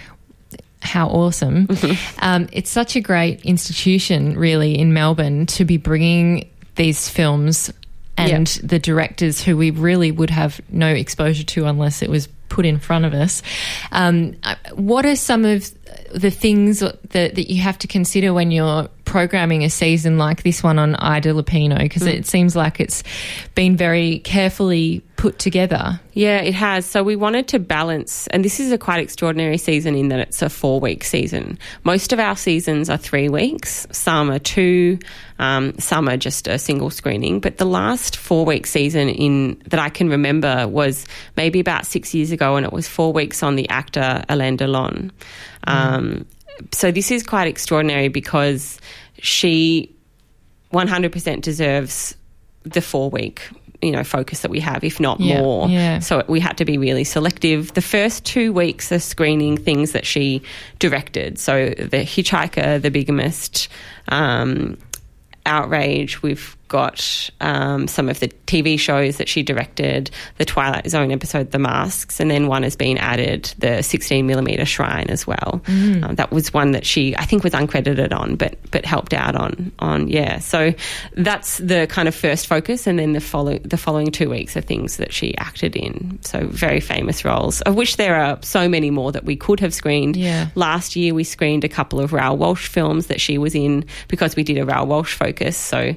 how awesome. It's such a great institution really in Melbourne to be bringing these films and the directors who we really would have no exposure to unless it was put in front of us. What are some of the things that you have to consider when you're programming a season like this one on Ida Lupino? Because it seems like it's been very carefully put together. Yeah, it has. So we wanted to balance, and this is a quite extraordinary season in that it's a 4-week season. Most of our seasons are 3 weeks, some are 2, some are just a single screening. But the last 4-week season that I can remember was maybe about 6 years ago, and it was 4 weeks on the actor Alain Delon. So this is quite extraordinary because she 100% deserves the 4-week focus that we have, if not more. Yeah. So we had to be really selective. The first 2 weeks are screening things that she directed. So The Hitchhiker, The Bigamist, Outrage. We've got some of the TV shows that she directed, the Twilight Zone episode The Masks, and then one has been added, the 16mm Shrine as well. That was one that she, I think, was uncredited on but helped out on. Yeah, so that's the kind of first focus, and then the following 2 weeks are things that she acted in, so very famous roles, of which there are so many more that we could have screened. Yeah. Last year we screened a couple of Raoul Walsh films that she was in because we did a Raoul Walsh focus, so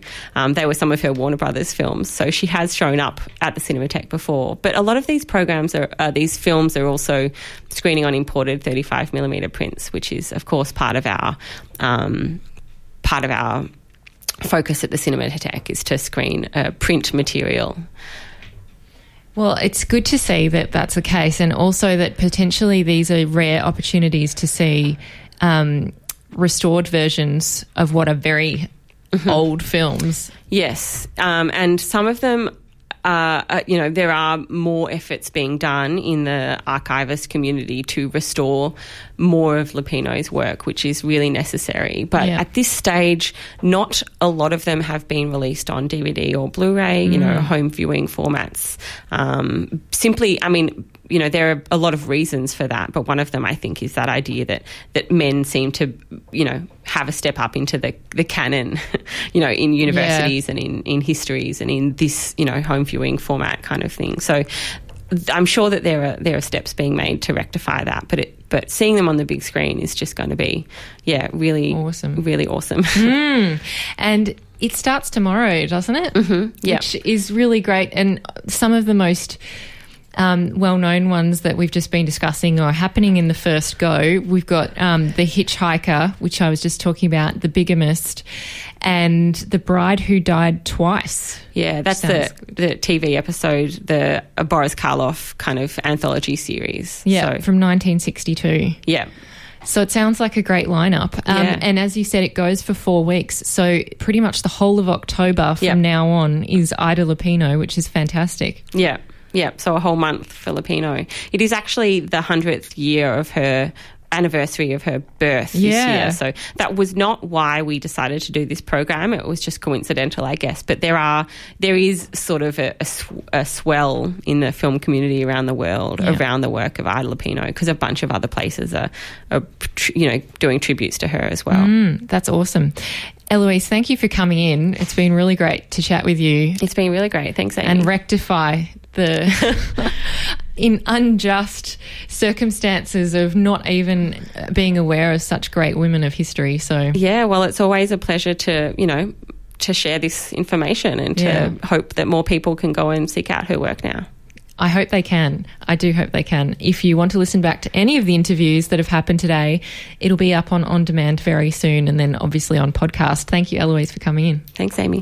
they were some of her Warner Brothers films, so she has shown up at the Cinematheque before. But a lot of these programs these films are also screening on imported 35mm prints, which is, of course, part of our focus at the Cinematheque is to screen print material. Well, it's good to see that that's the case, and also that potentially these are rare opportunities to see restored versions of what are very old films. Yes, and some of them, there are more efforts being done in the archivist community to restore more of Lupino's work, which is really necessary. But at this stage, not a lot of them have been released on DVD or Blu-ray, home viewing formats. There are a lot of reasons for that, but one of them, I think, is that idea that men seem to, have a step up into the canon, in universities and in histories and in this, home viewing format kind of thing. So I'm sure that there are steps being made to rectify that, but seeing them on the big screen is just going to be, really awesome. Really awesome. And it starts tomorrow, doesn't it? Mm-hmm. Yeah. Which is really great, and some of the most well-known ones that we've just been discussing are happening in the first go. We've got The Hitchhiker, which I was just talking about, The Bigamist, and The Bride Who Died Twice. Yeah, that's the TV episode, the Boris Karloff kind of anthology series. Yeah, so, from 1962. Yeah. So it sounds like a great lineup. And as you said, it goes for 4 weeks. So pretty much the whole of October from now on is Ida Lupino, which is fantastic. Yeah. Yeah, so a whole month for Lupino. It is actually the 100th year of her anniversary of her birth this year. So that was not why we decided to do this program. It was just coincidental, I guess. But there is sort of a swell in the film community around the world around the work of Ida Lupino, because a bunch of other places are doing tributes to her as well. That's awesome. Eloise, thank you for coming in. It's been really great to chat with you. It's been really great. Thanks, Amy. And rectify the in unjust circumstances of not even being aware of such great women of history. So yeah, well, it's always a pleasure to share this information and to hope that more people can go and seek out her work now. I hope they can. I do hope they can. If you want to listen back to any of the interviews that have happened today, it'll be up on demand very soon, and then obviously on podcast. Thank you, Eloise, for coming in. Thanks, Amy.